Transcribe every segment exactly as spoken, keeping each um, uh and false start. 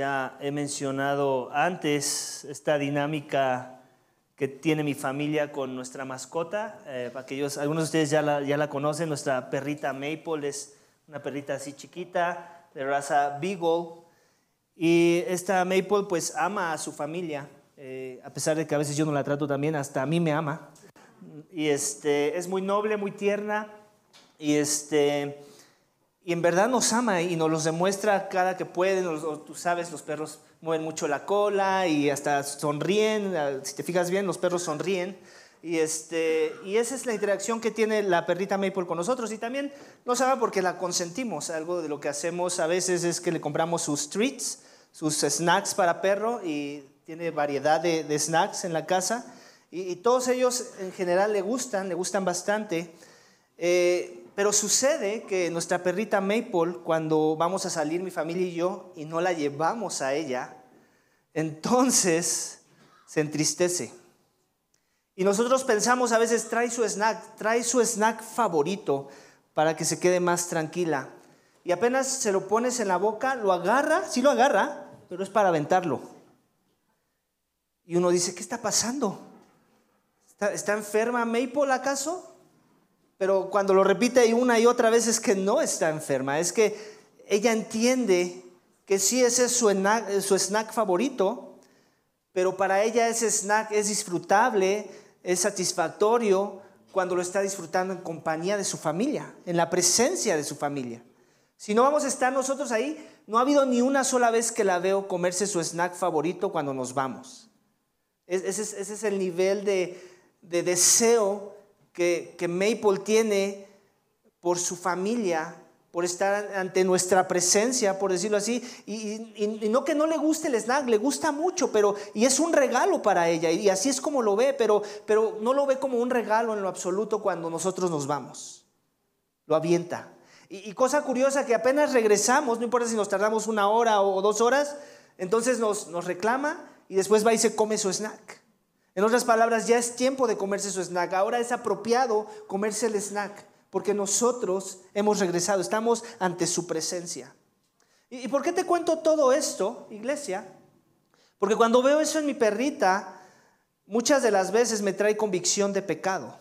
Ya he mencionado antes esta dinámica que tiene mi familia con nuestra mascota. Eh, para aquellos, algunos de ustedes ya la, ya la conocen, nuestra perrita Maple es una perrita así chiquita, de raza Beagle. Y esta Maple pues ama a su familia, eh, a pesar de que a veces yo no la trato tan bien, hasta a mí me ama. Y este, es muy noble, muy tierna y este... Y en verdad nos ama y nos los demuestra cada que puede. Nos, tú sabes, los perros mueven mucho la cola y hasta sonríen. Si te fijas bien, los perros sonríen. Y, este, y esa es la interacción que tiene la perrita Maple con nosotros. Y también nos ama porque la consentimos. Algo de lo que hacemos a veces es que le compramos sus treats, sus snacks para perro. Y tiene variedad de, de snacks en la casa. Y, y todos ellos en general le gustan, le gustan bastante. Eh... Pero sucede que nuestra perrita Maple, cuando vamos a salir mi familia y yo, y no la llevamos a ella, entonces se entristece. Y nosotros pensamos a veces, trae su snack, trae su snack favorito para que se quede más tranquila. Y apenas se lo pones en la boca, lo agarra, sí lo agarra, pero es para aventarlo. Y uno dice, ¿qué está pasando? ¿Está, está enferma Maple acaso? Pero cuando lo repite una y otra vez es que no está enferma, es que ella entiende que sí ese es su snack, su snack favorito, pero para ella ese snack es disfrutable, es satisfactorio cuando lo está disfrutando en compañía de su familia, en la presencia de su familia. Si no vamos a estar nosotros ahí, no ha habido ni una sola vez que la veo comerse su snack favorito cuando nos vamos. Ese es, ese es el nivel de, de deseo Que, que Maple tiene por su familia, por estar ante nuestra presencia, por decirlo así, y, y, y no que no le guste el snack, le gusta mucho, pero y es un regalo para ella, y así es como lo ve, pero, pero no lo ve como un regalo en lo absoluto cuando nosotros nos vamos, lo avienta. Y, y cosa curiosa que apenas regresamos, no importa si nos tardamos una hora o dos horas, entonces nos, nos reclama y después va y se come su snack. En otras palabras, ya es tiempo de comerse su snack. Ahora es apropiado comerse el snack porque nosotros hemos regresado, estamos ante su presencia. ¿Y por qué te cuento todo esto, iglesia? Porque cuando veo eso en mi perrita, muchas de las veces me trae convicción de pecado.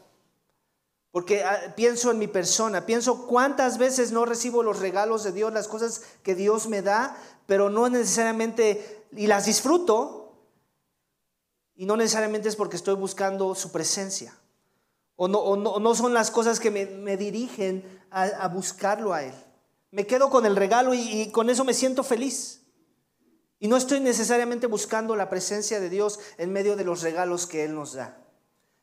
Porque pienso en mi persona, pienso cuántas veces no recibo los regalos de Dios, las cosas que Dios me da, pero no necesariamente, y las disfruto, y no necesariamente es porque estoy buscando su presencia. O no, o no, no son las cosas que me, me dirigen a, a buscarlo a Él. Me quedo con el regalo y, y con eso me siento feliz. Y no estoy necesariamente buscando la presencia de Dios en medio de los regalos que Él nos da.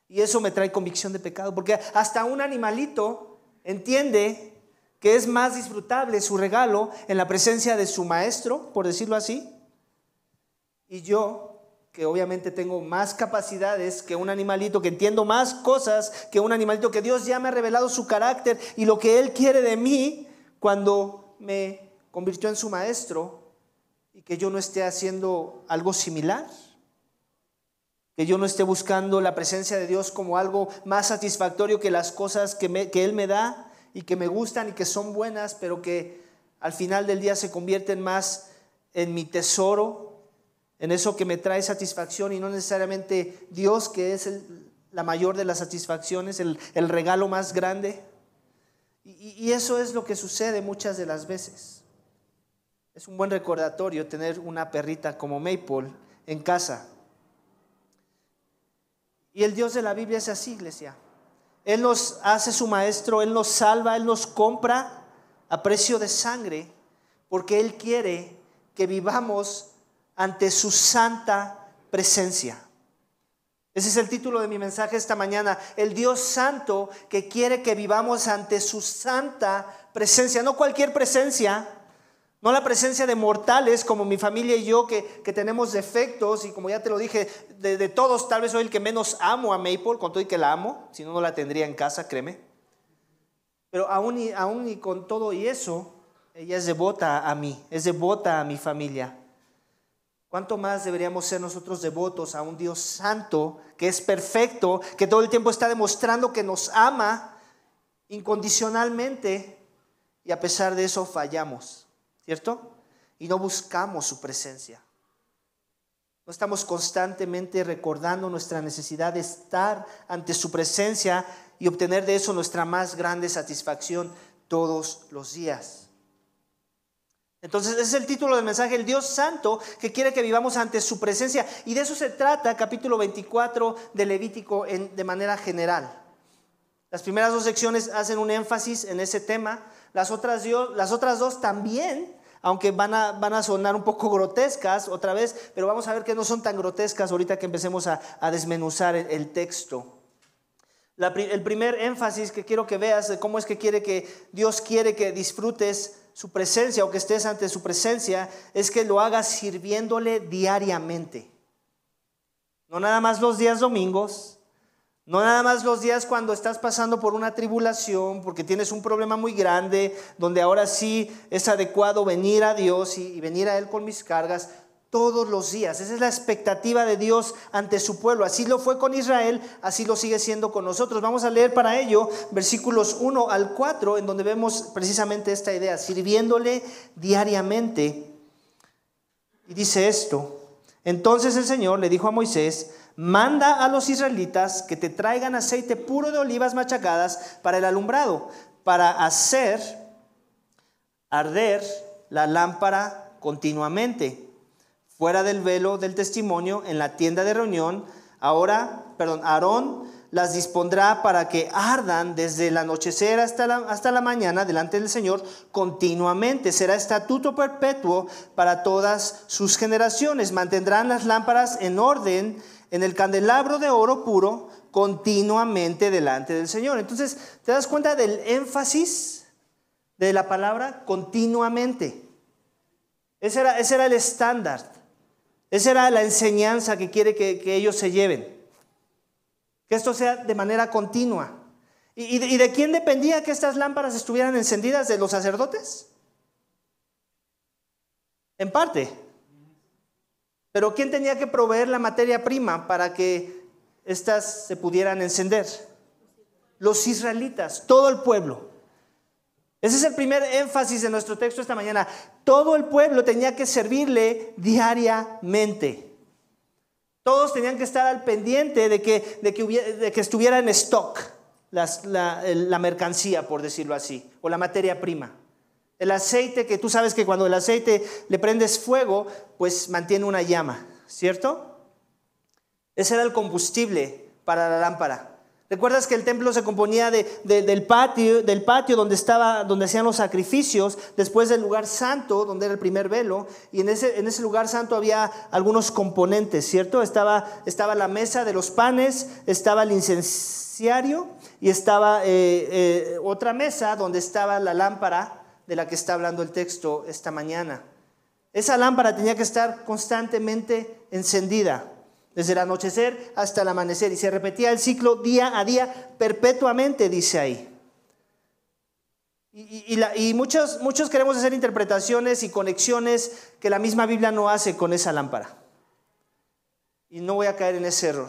Y eso me trae convicción de pecado. Porque hasta un animalito entiende que es más disfrutable su regalo en la presencia de su maestro, por decirlo así. Y yo... que obviamente tengo más capacidades que un animalito, que entiendo más cosas que un animalito, que Dios ya me ha revelado su carácter y lo que Él quiere de mí cuando me convirtió en su maestro, y que yo no esté haciendo algo similar, que yo no esté buscando la presencia de Dios como algo más satisfactorio que las cosas que, me, que Él me da y que me gustan y que son buenas, pero que al final del día se convierten más en mi tesoro, en eso que me trae satisfacción y no necesariamente Dios, que es el, la mayor de las satisfacciones, el, el regalo más grande. Y, y eso es lo que sucede muchas de las veces. Es un buen recordatorio tener una perrita como Maple en casa. Y el Dios de la Biblia es así, iglesia. Él nos hace su maestro, Él nos salva, Él nos compra a precio de sangre, porque Él quiere que vivamos ante su santa presencia. Ese es el título de mi mensaje esta mañana. El Dios santo que quiere que vivamos ante su santa presencia. No cualquier presencia. No la presencia de mortales como mi familia y yo, que, que tenemos defectos. Y como ya te lo dije, de, de todos tal vez soy el que menos amo a Maple. Con todo y que la amo. Si no, no la tendría en casa, créeme. Pero aún y, aún y con todo y eso, ella es devota a mí. Es devota a mi familia. ¿Cuánto más deberíamos ser nosotros devotos a un Dios santo que es perfecto, que todo el tiempo está demostrando que nos ama incondicionalmente y a pesar de eso fallamos, ¿cierto? y no buscamos su presencia. No estamos constantemente recordando nuestra necesidad de estar ante su presencia y obtener de eso nuestra más grande satisfacción todos los días. Entonces ese es el título del mensaje, el Dios Santo que quiere que vivamos ante su presencia. Y de eso se trata capítulo veinticuatro de Levítico en, de manera general. Las primeras dos secciones hacen un énfasis en ese tema. Las otras, las otras dos también, aunque van a, van a sonar un poco grotescas otra vez, pero vamos a ver que no son tan grotescas ahorita que empecemos a, a desmenuzar el, el texto. La, el primer énfasis que quiero que veas de cómo es que quiere que Dios quiere que disfrutes su presencia o que estés ante su presencia es que lo hagas sirviéndole diariamente. No nada más los días domingos. No nada más los días cuando estás pasando por una tribulación, porque tienes un problema muy grande, donde ahora sí es adecuado venir a Dios y, y venir a Él con mis cargas todos los días. Esa es la expectativa de Dios ante su pueblo. Así lo fue con Israel, así lo sigue siendo con nosotros. Vamos a leer para ello versículos uno al cuatro, en donde vemos precisamente esta idea, sirviéndole diariamente. Y dice esto: entonces el Señor le dijo a Moisés: manda a los israelitas que te traigan aceite puro de olivas machacadas para el alumbrado, para hacer arder la lámpara continuamente, fuera del velo del testimonio, en la tienda de reunión. Ahora, perdón, Aarón las dispondrá para que ardan desde el anochecer hasta la, hasta la mañana delante del Señor continuamente. Será estatuto perpetuo para todas sus generaciones. Mantendrán las lámparas en orden en el candelabro de oro puro continuamente delante del Señor. Entonces, ¿te das cuenta del énfasis de la palabra continuamente? Ese era, ese era el estándar. Esa era la enseñanza que quiere que, que ellos se lleven. Que esto sea de manera continua. ¿Y, y, de, ¿Y de quién dependía que estas lámparas estuvieran encendidas? ¿De los sacerdotes? En parte. Pero ¿quién tenía que proveer la materia prima para que estas se pudieran encender? Los israelitas, todo el pueblo. Ese es el primer énfasis de nuestro texto esta mañana. Todo el pueblo tenía que servirle diariamente. Todos tenían que estar al pendiente de que, de que, hubiera, de que estuviera en stock las, la, la mercancía, por decirlo así, o la materia prima. El aceite, que tú sabes que cuando el aceite le prendes fuego, pues mantiene una llama, ¿cierto? Ese era el combustible para la lámpara. ¿Recuerdas que el templo se componía de, de, del patio, del patio donde, estaba, donde hacían los sacrificios, después del lugar santo, donde era el primer velo, y en ese, en ese lugar santo había algunos componentes, ¿cierto? Estaba, estaba la mesa de los panes, estaba el incenciario y estaba eh, eh, otra mesa donde estaba la lámpara de la que está hablando el texto esta mañana. Esa lámpara tenía que estar constantemente encendida, desde el anochecer hasta el amanecer, y se repetía el ciclo día a día, perpetuamente, dice ahí. Y, y, y, la, y muchos, muchos queremos hacer interpretaciones y conexiones que la misma Biblia no hace con esa lámpara. Y no voy a caer en ese error.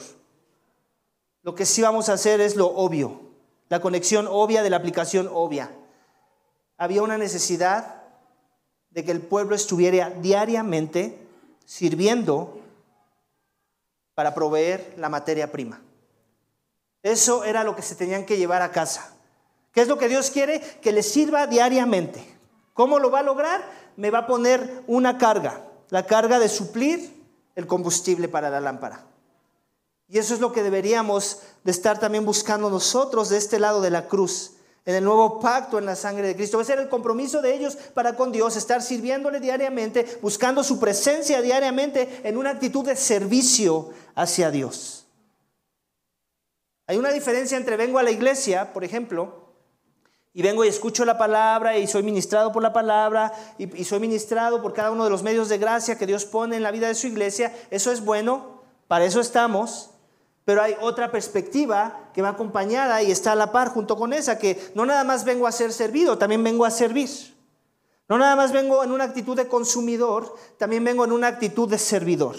Lo que sí vamos a hacer es lo obvio, la conexión obvia de la aplicación obvia. Había una necesidad de que el pueblo estuviera diariamente sirviendo para proveer la materia prima. Eso era lo que se tenían que llevar a casa. ¿Qué es lo que Dios quiere? Que les sirva diariamente. ¿Cómo lo va a lograr? Me va a poner una carga, la carga de suplir el combustible para la lámpara. Y eso es lo que deberíamos de estar también buscando nosotros de este lado de la cruz. En el nuevo pacto, en la sangre de Cristo. Ese era el compromiso de ellos para con Dios, estar sirviéndole diariamente, buscando su presencia diariamente en una actitud de servicio hacia Dios. Hay una diferencia entre vengo a la iglesia, por ejemplo, y vengo y escucho la palabra y soy ministrado por la palabra y, y soy ministrado por cada uno de los medios de gracia que Dios pone en la vida de su iglesia. Eso es bueno, para eso estamos. Pero hay otra perspectiva que va acompañada y está a la par junto con esa, que no nada más vengo a ser servido, también vengo a servir. No nada más vengo en una actitud de consumidor, también vengo en una actitud de servidor.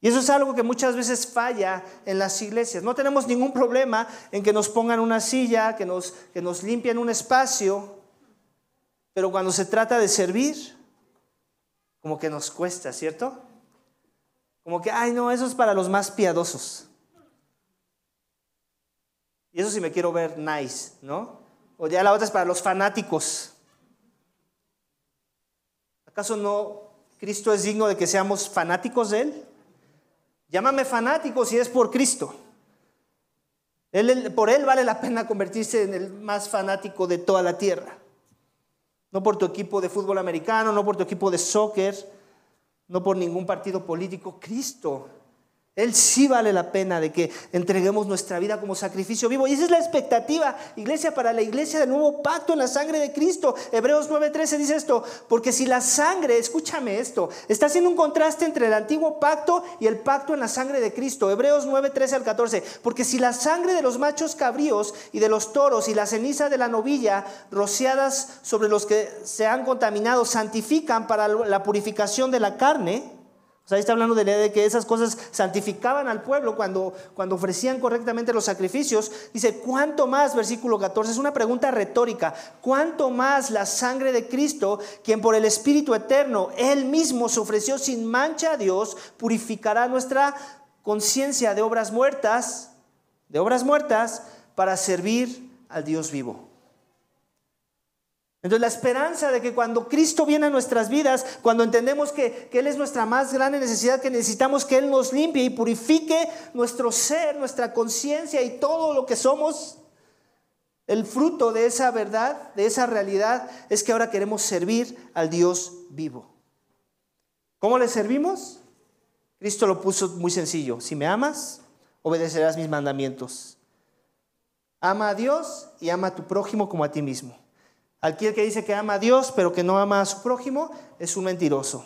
Y eso es algo que muchas veces falla en las iglesias. No tenemos ningún problema en que nos pongan una silla, que nos, que nos limpien un espacio, pero cuando se trata de servir, como que nos cuesta, ¿cierto? Como que, ay no, eso es para los más piadosos. Y eso sí me quiero ver nice, ¿no? O ya la otra es para los fanáticos. ¿Acaso no Cristo es digno de que seamos fanáticos de Él? Llámame fanático si es por Cristo. Él, él, por Él vale la pena convertirse en el más fanático de toda la tierra. No por tu equipo de fútbol americano, no por tu equipo de soccer, no por ningún partido político. Cristo, Él sí vale la pena de que entreguemos nuestra vida como sacrificio vivo. Y esa es la expectativa, iglesia, para la iglesia del nuevo pacto en la sangre de Cristo. Hebreos nueve trece dice esto, porque si la sangre, escúchame esto, está haciendo un contraste entre el antiguo pacto y el pacto en la sangre de Cristo. Hebreos nueve trece al catorce, porque si la sangre de los machos cabríos y de los toros y la ceniza de la novilla rociadas sobre los que se han contaminado santifican para la purificación de la carne... O sea, ahí está hablando de la idea de que esas cosas santificaban al pueblo cuando, cuando ofrecían correctamente los sacrificios. Dice, ¿cuánto más? Versículo catorce, es una pregunta retórica. ¿Cuánto más la sangre de Cristo, quien por el Espíritu Eterno, Él mismo se ofreció sin mancha a Dios, purificará nuestra conciencia de obras muertas, de obras muertas, para servir al Dios vivo? Entonces la esperanza de que cuando Cristo viene a nuestras vidas, cuando entendemos que, que Él es nuestra más grande necesidad, que necesitamos que Él nos limpie y purifique nuestro ser, nuestra conciencia y todo lo que somos, el fruto de esa verdad, de esa realidad, es que ahora queremos servir al Dios vivo. ¿Cómo le servimos? Cristo lo puso muy sencillo. Si me amas, obedecerás mis mandamientos. Ama a Dios y ama a tu prójimo como a ti mismo. Aquel que dice que ama a Dios pero que no ama a su prójimo es un mentiroso,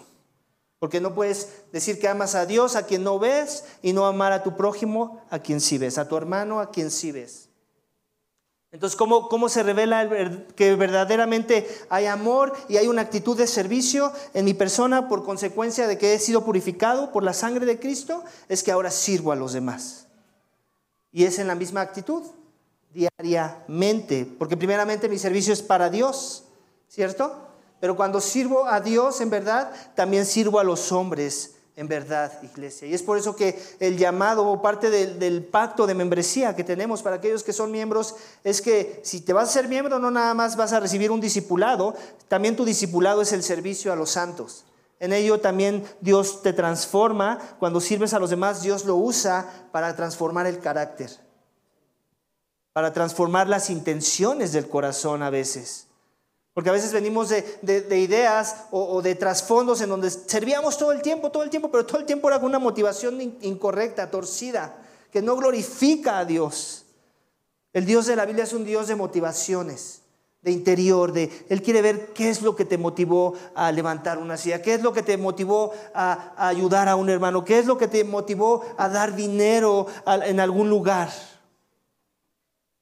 porque no puedes decir que amas a Dios a quien no ves y no amar a tu prójimo a quien sí ves, a tu hermano a quien sí ves. Entonces, ¿cómo, cómo se revela el, que verdaderamente hay amor y hay una actitud de servicio en mi persona por consecuencia de que he sido purificado por la sangre de Cristo? Es que ahora sirvo a los demás, y es en la misma actitud diariamente, porque primeramente mi servicio es para Dios, ¿cierto? Pero cuando sirvo a Dios en verdad, también sirvo a los hombres en verdad, iglesia. Y es por eso que el llamado o parte del, del pacto de membresía que tenemos para aquellos que son miembros es que si te vas a ser miembro, no nada más vas a recibir un discipulado, también tu discipulado es el servicio a los santos. En ello también Dios te transforma. Cuando sirves a los demás, Dios lo usa para transformar el carácter, para transformar las intenciones del corazón a veces. Porque a veces venimos de, de, de ideas o, o de trasfondos en donde servíamos todo el tiempo, todo el tiempo, pero todo el tiempo era con una motivación incorrecta, torcida, que no glorifica a Dios. El Dios de la Biblia es un Dios de motivaciones, de interior, de Él quiere ver qué es lo que te motivó a levantar una silla, qué es lo que te motivó a, a ayudar a un hermano, qué es lo que te motivó a dar dinero a, en algún lugar.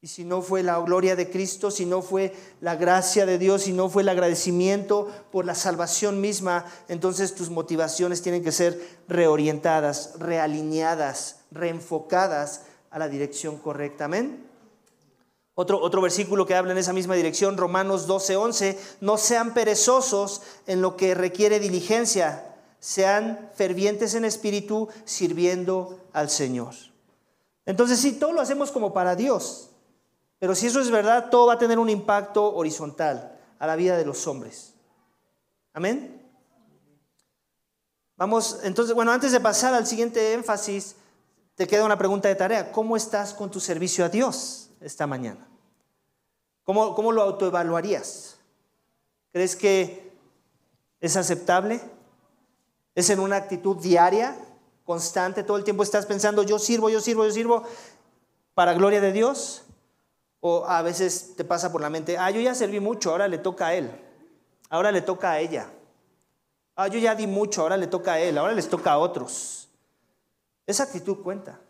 Y si no fue la gloria de Cristo, si no fue la gracia de Dios, si no fue el agradecimiento por la salvación misma, entonces tus motivaciones tienen que ser reorientadas, realineadas, reenfocadas a la dirección correcta. Amén. Otro, otro versículo que habla en esa misma dirección, Romanos doce once, no sean perezosos en lo que requiere diligencia, sean fervientes en espíritu, sirviendo al Señor. Entonces sí, todo lo hacemos como para Dios. Pero si eso es verdad, todo va a tener un impacto horizontal a la vida de los hombres. Amén. Vamos, entonces, bueno, antes de pasar al siguiente énfasis, te queda una pregunta de tarea. ¿Cómo estás con tu servicio a Dios esta mañana? ¿Cómo, cómo lo autoevaluarías? ¿Crees que es aceptable? ¿Es en una actitud diaria, constante? ¿Todo el tiempo estás pensando, yo sirvo, yo sirvo, yo sirvo para gloria de Dios? O a veces te pasa por la mente, ah, yo ya serví mucho, ahora le toca a él, ahora le toca a ella. Ah, yo ya di mucho, ahora le toca a él, ahora les toca a otros. Esa actitud cuenta,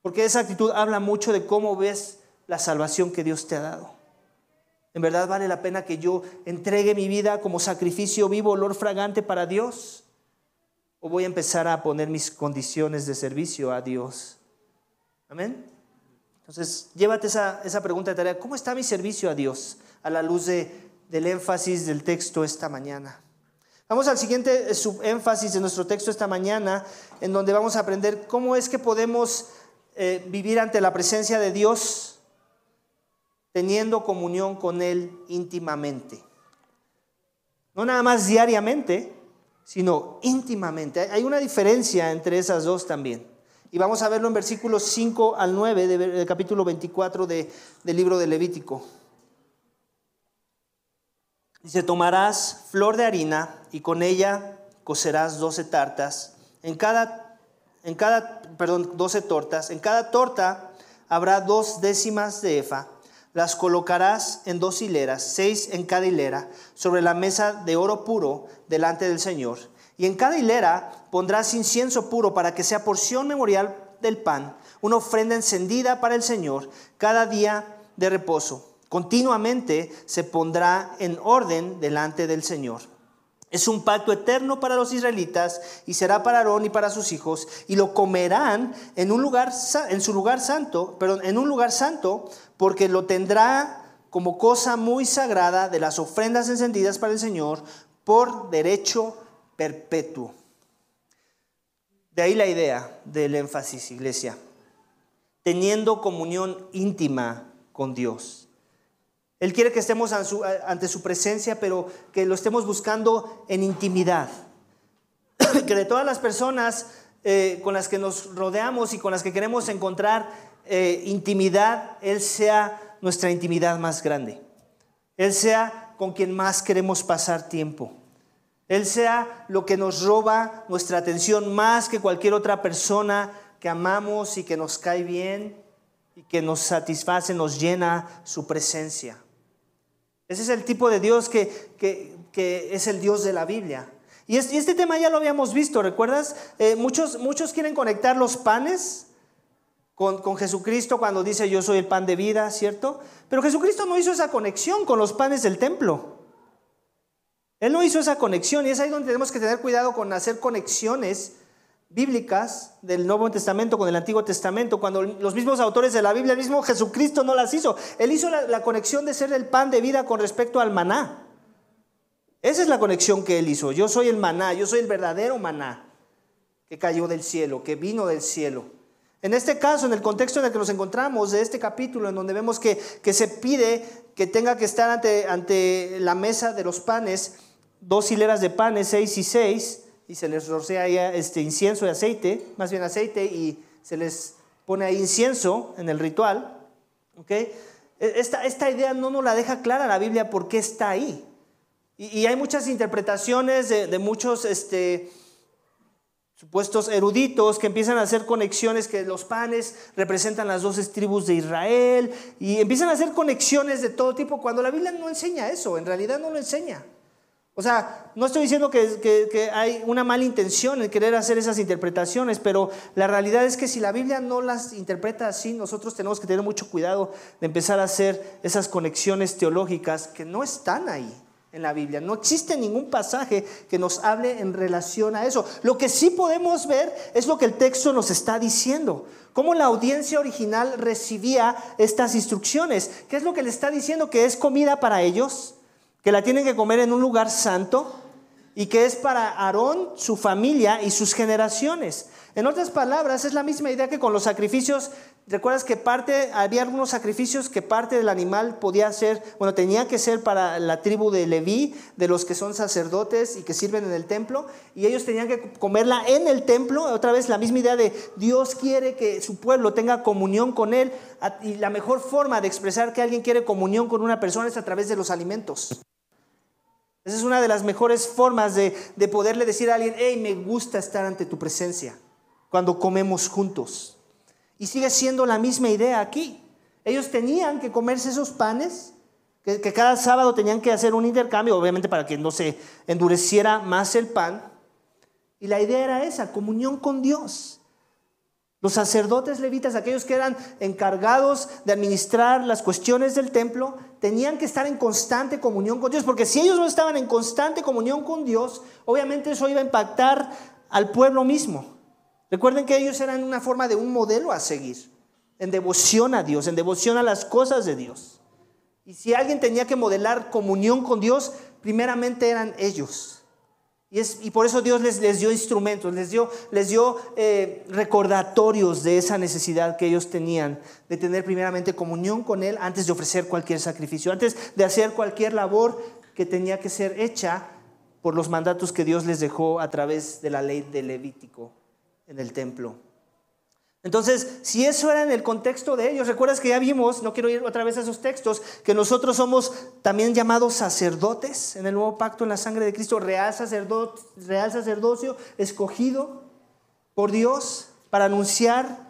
porque esa actitud habla mucho de cómo ves la salvación que Dios te ha dado. ¿En verdad vale la pena que yo entregue mi vida como sacrificio vivo, olor fragante para Dios? ¿O voy a empezar a poner mis condiciones de servicio a Dios? Amén. Entonces, llévate esa, esa pregunta de tarea. ¿Cómo está mi servicio a Dios? A la luz de, del énfasis del texto esta mañana. Vamos al siguiente subénfasis de nuestro texto esta mañana, en donde vamos a aprender cómo es que podemos eh, vivir ante la presencia de Dios teniendo comunión con Él íntimamente. No nada más diariamente, sino íntimamente. Hay una diferencia entre esas dos también. Y vamos a verlo en versículos cinco al nueve del de capítulo veinticuatro de, del libro de Levítico. Dice: tomarás flor de harina y con ella cocerás doce tartas. En cada, en cada, perdón, doce tortas. En cada torta habrá dos décimas de efa. Las colocarás en dos hileras, seis en cada hilera, sobre la mesa de oro puro delante del Señor. Y en cada hilera pondrás incienso puro para que sea porción memorial del pan, una ofrenda encendida para el Señor cada día de reposo. Continuamente se pondrá en orden delante del Señor. Es un pacto eterno para los israelitas y será para Aarón y para sus hijos, y lo comerán en un lugar en su lugar santo, perdón, en un lugar santo, porque lo tendrá como cosa muy sagrada de las ofrendas encendidas para el Señor por derecho perpetuo. De ahí la idea del énfasis, iglesia, teniendo comunión íntima con Dios. Él quiere que estemos ante su presencia, pero que lo estemos buscando en intimidad. Que de todas las personas eh, con las que nos rodeamos y con las que queremos encontrar eh, intimidad, Él sea nuestra intimidad más grande. Él sea con quien más queremos pasar tiempo. Él sea lo que nos roba nuestra atención más que cualquier otra persona que amamos y que nos cae bien y que nos satisface, nos llena su presencia. Ese es el tipo de Dios que, que, que es el Dios de la Biblia. Y, es, y este tema ya lo habíamos visto, ¿recuerdas? Eh, muchos, muchos quieren conectar los panes con, con Jesucristo cuando dice: yo soy el pan de vida, ¿cierto? Pero Jesucristo no hizo esa conexión con los panes del templo. Él no hizo esa conexión, y es ahí donde tenemos que tener cuidado con hacer conexiones bíblicas del Nuevo Testamento con el Antiguo Testamento, cuando los mismos autores de la Biblia, el mismo Jesucristo, no las hizo. Él hizo la, la conexión de ser el pan de vida con respecto al maná. Esa es la conexión que Él hizo. Yo soy el maná, yo soy el verdadero maná que cayó del cielo, que vino del cielo. En este caso, en el contexto en el que nos encontramos de este capítulo, en donde vemos que, que se pide que tenga que estar ante, ante la mesa de los panes, dos hileras de panes, seis y seis, y se les rocea ahí este incienso y aceite, más bien aceite, y se les pone ahí incienso en el ritual. ¿Okay? Esta, esta idea no nos la deja clara la Biblia por qué está ahí. Y, y hay muchas interpretaciones de, de muchos este, supuestos eruditos que empiezan a hacer conexiones, que los panes representan las doce tribus de Israel, y empiezan a hacer conexiones de todo tipo, cuando la Biblia no enseña eso, en realidad no lo enseña. O sea, no estoy diciendo que, que, que hay una mala intención en querer hacer esas interpretaciones, pero la realidad es que si la Biblia no las interpreta así, nosotros tenemos que tener mucho cuidado de empezar a hacer esas conexiones teológicas que no están ahí en la Biblia. No existe ningún pasaje que nos hable en relación a eso. Lo que sí podemos ver es lo que el texto nos está diciendo, cómo la audiencia original recibía estas instrucciones. ¿Qué es lo que le está diciendo? ¿Que es comida para ellos? Que la tienen que comer en un lugar santo, y que es para Aarón, su familia y sus generaciones. En otras palabras, es la misma idea que con los sacrificios. ¿Recuerdas que parte, había algunos sacrificios que parte del animal podía ser, bueno, tenía que ser para la tribu de Leví, de los que son sacerdotes y que sirven en el templo, y ellos tenían que comerla en el templo? Otra vez la misma idea de Dios quiere que su pueblo tenga comunión con Él, y la mejor forma de expresar que alguien quiere comunión con una persona es a través de los alimentos. Esa es una de las mejores formas de, de poderle decir a alguien: hey, me gusta estar ante tu presencia, cuando comemos juntos. Y sigue siendo la misma idea aquí. Ellos tenían que comerse esos panes, que, que cada sábado tenían que hacer un intercambio, obviamente para que no se endureciera más el pan. Y la idea era esa, comunión con Dios. Los sacerdotes levitas, aquellos que eran encargados de administrar las cuestiones del templo, tenían que estar en constante comunión con Dios, porque si ellos no estaban en constante comunión con Dios, obviamente eso iba a impactar al pueblo mismo. Recuerden que ellos eran una forma de un modelo a seguir, en devoción a Dios, en devoción a las cosas de Dios. Y si alguien tenía que modelar comunión con Dios, primeramente eran ellos. Y, es, y por eso Dios les, les dio instrumentos, les dio, les dio eh, recordatorios de esa necesidad que ellos tenían de tener primeramente comunión con Él antes de ofrecer cualquier sacrificio, antes de hacer cualquier labor que tenía que ser hecha por los mandatos que Dios les dejó a través de la ley de Levítico en el templo. Entonces, si eso era en el contexto de ellos, recuerdas que ya vimos, no quiero ir otra vez a esos textos, que nosotros somos también llamados sacerdotes en el nuevo pacto en la sangre de Cristo, real sacerdote, real sacerdocio, escogido por Dios para anunciar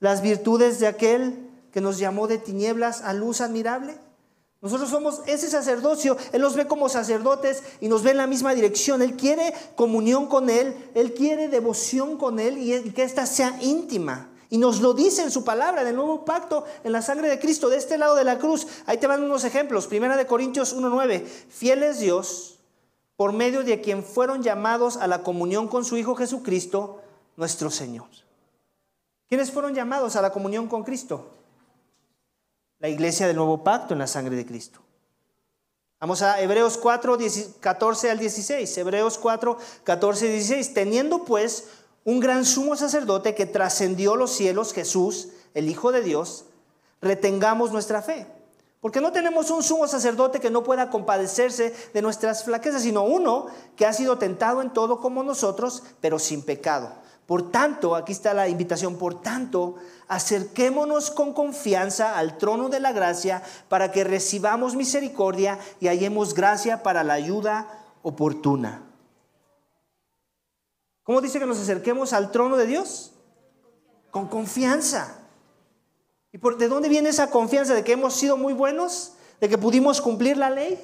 las virtudes de aquel que nos llamó de tinieblas a luz admirable. Nosotros somos ese sacerdocio, Él nos ve como sacerdotes y nos ve en la misma dirección. Él quiere comunión con Él, Él quiere devoción con Él y que ésta sea íntima. Y nos lo dice en su palabra, en el nuevo pacto, en la sangre de Cristo, de este lado de la cruz. Ahí te van unos ejemplos. Primera de Corintios uno nueve, fiel es Dios, por medio de quien fueron llamados a la comunión con su Hijo Jesucristo, nuestro Señor. ¿Quiénes fueron llamados a la comunión con Cristo? La iglesia del nuevo pacto en la sangre de Cristo. Vamos a Hebreos cuatro, catorce al dieciséis. Hebreos cuatro, catorce al dieciséis. Teniendo pues un gran sumo sacerdote que trascendió los cielos, Jesús, el Hijo de Dios, retengamos nuestra fe. Porque no tenemos un sumo sacerdote que no pueda compadecerse de nuestras flaquezas, sino uno que ha sido tentado en todo como nosotros, pero sin pecado. Por tanto, aquí está la invitación, por tanto, acerquémonos con confianza al trono de la gracia para que recibamos misericordia y hallemos gracia para la ayuda oportuna. ¿Cómo dice que nos acerquemos al trono de Dios? Con confianza. ¿Y por, de dónde viene esa confianza? ¿De que hemos sido muy buenos? ¿De que pudimos cumplir la ley?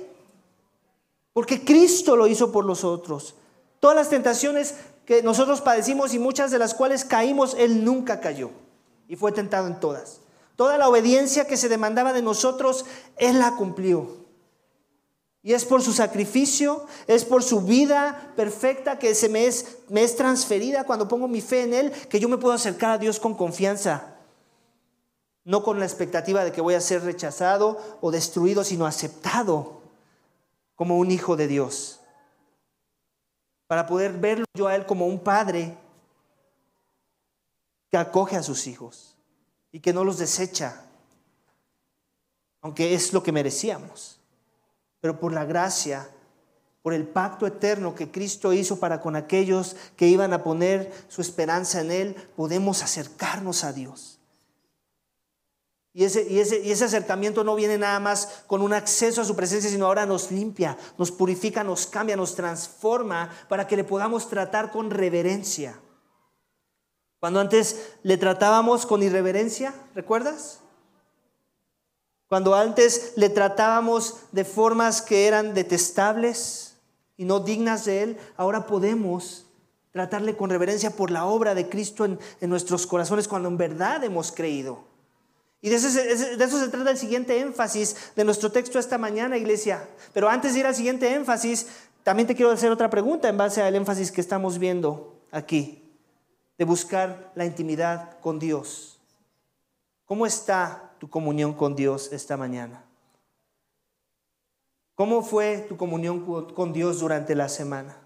Porque Cristo lo hizo por nosotros. Todas las tentaciones que nosotros padecimos y muchas de las cuales caímos, Él nunca cayó y fue tentado en todas. Toda la obediencia que se demandaba de nosotros, Él la cumplió. Y es por su sacrificio, es por su vida perfecta que se me es, me es transferida cuando pongo mi fe en Él, que yo me puedo acercar a Dios con confianza. No con la expectativa de que voy a ser rechazado o destruido, sino aceptado como un hijo de Dios. Para poder verlo yo a Él como un padre que acoge a sus hijos y que no los desecha, aunque es lo que merecíamos. Pero por la gracia, por el pacto eterno que Cristo hizo para con aquellos que iban a poner su esperanza en Él, podemos acercarnos a Dios. Y ese, y, ese, y ese acercamiento no viene nada más con un acceso a su presencia, sino ahora nos limpia, nos purifica, nos cambia, nos transforma para que le podamos tratar con reverencia. Cuando antes le tratábamos con irreverencia, ¿recuerdas? Cuando antes le tratábamos de formas que eran detestables y no dignas de Él, ahora podemos tratarle con reverencia por la obra de Cristo en, en nuestros corazones cuando en verdad hemos creído. Y de eso, de eso se trata el siguiente énfasis de nuestro texto esta mañana, iglesia. Pero antes de ir al siguiente énfasis, también te quiero hacer otra pregunta en base al énfasis que estamos viendo aquí, de buscar la intimidad con Dios. ¿Cómo está tu comunión con Dios esta mañana? ¿Cómo fue tu comunión con Dios durante la semana?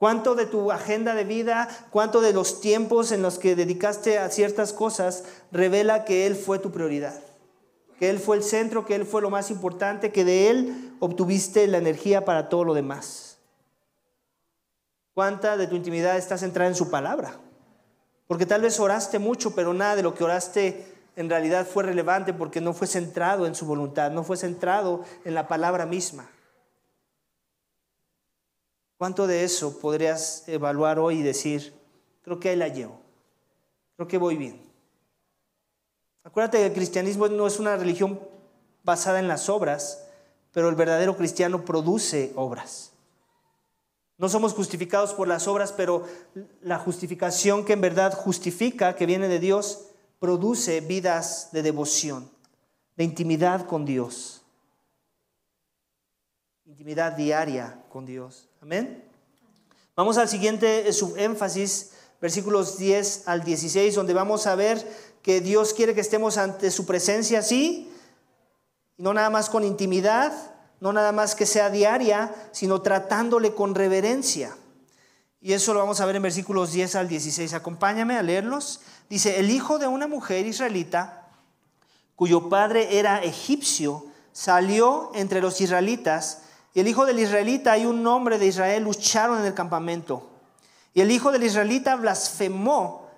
¿Cuánto de tu agenda de vida, cuánto de los tiempos en los que dedicaste a ciertas cosas revela que Él fue tu prioridad? Que Él fue el centro, que Él fue lo más importante, que de Él obtuviste la energía para todo lo demás. ¿Cuánta de tu intimidad está centrada en su palabra? Porque tal vez oraste mucho, pero nada de lo que oraste en realidad fue relevante porque no fue centrado en su voluntad, no fue centrado en la palabra misma. ¿Cuánto de eso podrías evaluar hoy y decir, creo que ahí la llevo, creo que voy bien? Acuérdate que el cristianismo no es una religión basada en las obras, pero el verdadero cristiano produce obras. No somos justificados por las obras, pero la justificación que en verdad justifica, que viene de Dios, produce vidas de devoción, de intimidad con Dios. Intimidad diaria con Dios. Amén. Vamos al siguiente subénfasis, versículos diez al dieciséis, donde vamos a ver que Dios quiere que estemos ante su presencia así, no nada más con intimidad, No nada más que sea diaria, sino tratándole con reverencia. Y eso lo vamos a ver en versículos diez al dieciséis. Acompáñame a leerlos. Dice, el hijo de una mujer israelita, cuyo padre era egipcio, salió entre los israelitas. Y el hijo del israelita y un hombre de Israel lucharon en el campamento. Y el hijo del israelita blasfemó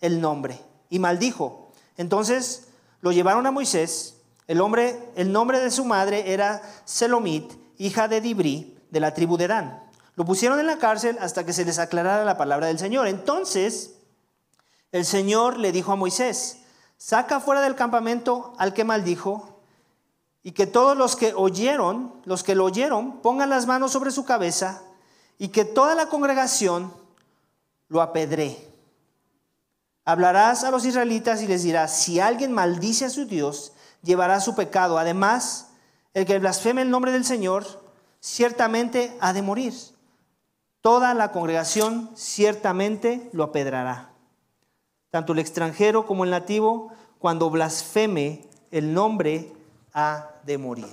el nombre y maldijo. Entonces lo llevaron a Moisés. El, hombre, el nombre de su madre era Selomit, hija de Dibri, de la tribu de Dan. Lo pusieron en la cárcel hasta que se les aclarara la palabra del Señor. Entonces el Señor le dijo a Moisés, saca fuera del campamento al que maldijo, y que todos los que oyeron, los que lo oyeron, pongan las manos sobre su cabeza, y que toda la congregación lo apedree. Hablarás a los israelitas y les dirás, si alguien maldice a su Dios, llevará su pecado. Además, el que blasfeme el nombre del Señor, ciertamente ha de morir. Toda la congregación ciertamente lo apedrará. Tanto el extranjero como el nativo, cuando blasfeme el nombre, ha de morir.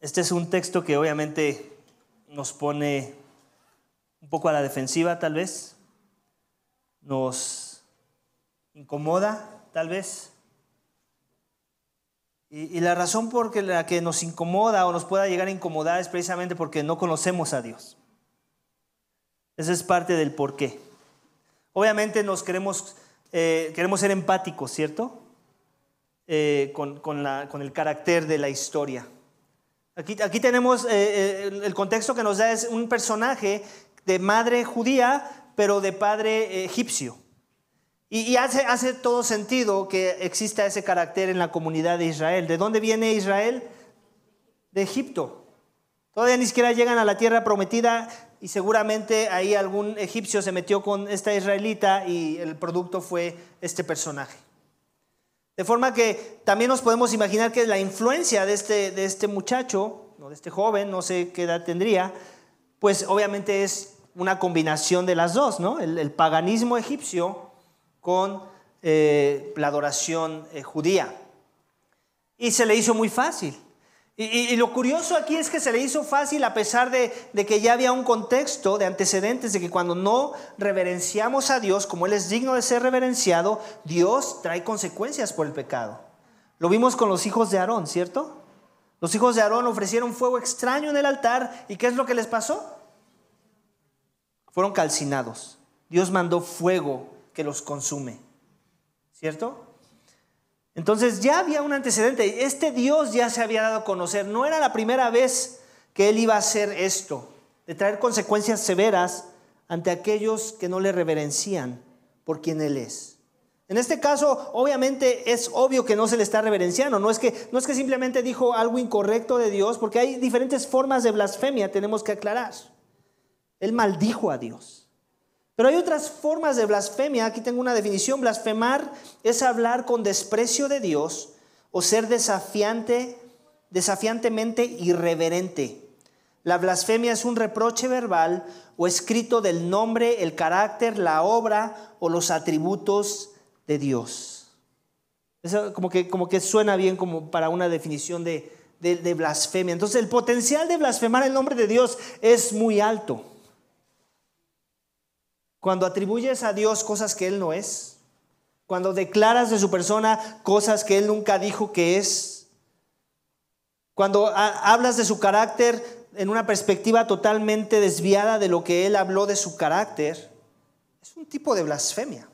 Este es un texto que obviamente nos pone un poco a la defensiva, tal vez. Nos incomoda, tal vez. Y, y la razón por la que nos incomoda o nos pueda llegar a incomodar es precisamente porque no conocemos a Dios. Ese es parte del porqué. Obviamente nos queremos, eh, queremos ser empáticos, ¿cierto? Eh, con, con, la, con el carácter de la historia. Aquí, aquí tenemos eh, el, el contexto que nos da es un personaje de madre judía, pero de padre eh, egipcio. Y, y hace, hace todo sentido que exista ese carácter en la comunidad de Israel. ¿De dónde viene Israel? De Egipto. Todavía ni siquiera llegan a la tierra prometida y seguramente ahí algún egipcio se metió con esta israelita y el producto fue este personaje. De forma que también nos podemos imaginar que la influencia de este, de este muchacho, no de este joven, no sé qué edad tendría, pues obviamente es una combinación de las dos, ¿no? El, el paganismo egipcio con eh, la adoración eh, judía. Y se le hizo muy fácil. Y, y, y lo curioso aquí es que se le hizo fácil a pesar de, de que ya había un contexto de antecedentes de que cuando no reverenciamos a Dios, como Él es digno de ser reverenciado, Dios trae consecuencias por el pecado. Lo vimos con los hijos de Aarón, ¿cierto? Los hijos de Aarón ofrecieron fuego extraño en el altar. ¿Y qué es lo que les pasó? Fueron calcinados. Dios mandó fuego que los consume, ¿cierto? Entonces ya había un antecedente. Este Dios ya se había dado a conocer. No era la primera vez que Él iba a hacer esto, de traer consecuencias severas ante aquellos que no le reverencian por quien Él es. En este caso, obviamente, es obvio que no se le está reverenciando. No es que, no es que simplemente dijo algo incorrecto de Dios, porque hay diferentes formas de blasfemia, tenemos que aclarar. Él maldijo a Dios. Pero hay otras formas de blasfemia. Aquí tengo una definición. Blasfemar es hablar con desprecio de Dios o ser desafiante, desafiantemente irreverente. La blasfemia es un reproche verbal o escrito del nombre, el carácter, la obra o los atributos de Dios. Eso como que, como que suena bien como para una definición de, de, de blasfemia. Entonces el potencial de blasfemar el nombre de Dios es muy alto. Cuando atribuyes a Dios cosas que Él no es, cuando declaras de su persona cosas que Él nunca dijo que es, cuando hablas de su carácter en una perspectiva totalmente desviada de lo que Él habló de su carácter, es un tipo de blasfemia.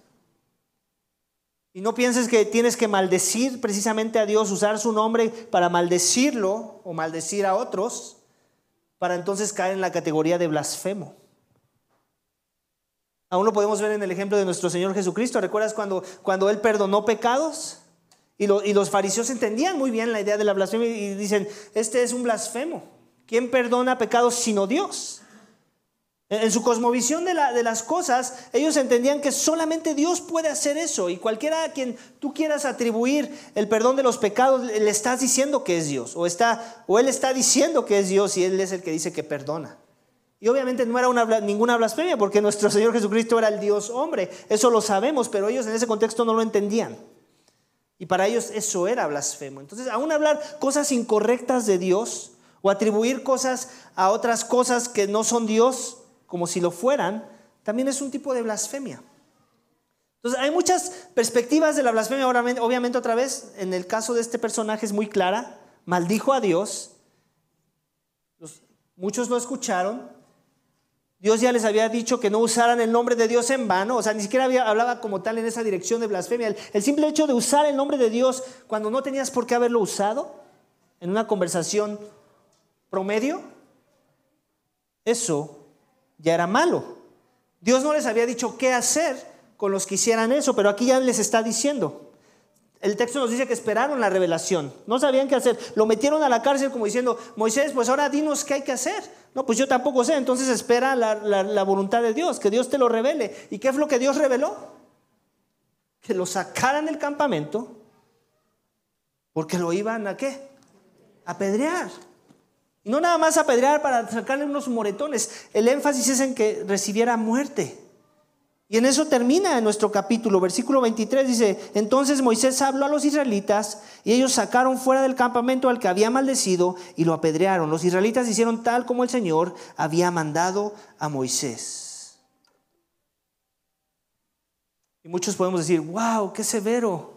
Y no pienses que tienes que maldecir precisamente a Dios, usar su nombre para maldecirlo o maldecir a otros, para entonces caer en la categoría de blasfemo. Aún lo podemos ver en el ejemplo de nuestro Señor Jesucristo. ¿Recuerdas cuando, cuando Él perdonó pecados? Y, lo, y los fariseos entendían muy bien la idea de la blasfemia y dicen, este es un blasfemo. ¿Quién perdona pecados sino Dios? En, en su cosmovisión de, la, de las cosas, ellos entendían que solamente Dios puede hacer eso. Y cualquiera a quien tú quieras atribuir el perdón de los pecados, le estás diciendo que es Dios. O, está, o Él está diciendo que es Dios y Él es el que dice que perdona. Y obviamente no era una, ninguna blasfemia porque nuestro Señor Jesucristo era el Dios hombre. Eso lo sabemos, pero ellos en ese contexto no lo entendían. Y para ellos eso era blasfemo. Entonces, aún hablar cosas incorrectas de Dios o atribuir cosas a otras cosas que no son Dios, como si lo fueran, también es un tipo de blasfemia. Entonces, hay muchas perspectivas de la blasfemia. Obviamente, otra vez, en el caso de este personaje es muy clara. Maldijo a Dios. Los, muchos lo escucharon. Dios ya les había dicho que no usaran el nombre de Dios en vano. O sea, ni siquiera había, hablaba como tal en esa dirección de blasfemia. El, el simple hecho de usar el nombre de Dios cuando no tenías por qué haberlo usado en una conversación promedio, eso ya era malo. Dios no les había dicho qué hacer con los que hicieran eso, pero aquí ya les está diciendo. El texto nos dice que esperaron la revelación. No sabían qué hacer. Lo metieron a la cárcel como diciendo, Moisés, pues ahora dinos qué hay que hacer. No, pues yo tampoco sé. Entonces espera la, la, la voluntad de Dios, que Dios te lo revele. ¿Y qué es lo que Dios reveló? Que lo sacaran del campamento porque lo iban a ¿qué? Apedrear. Y no nada más apedrear para sacarle unos moretones. El énfasis es en que recibiera muerte. Y en eso termina en nuestro capítulo, versículo veintitrés dice, entonces Moisés habló a los israelitas y ellos sacaron fuera del campamento al que había maldecido y lo apedrearon. Los israelitas hicieron tal como el Señor había mandado a Moisés. Y muchos podemos decir, wow, qué severo,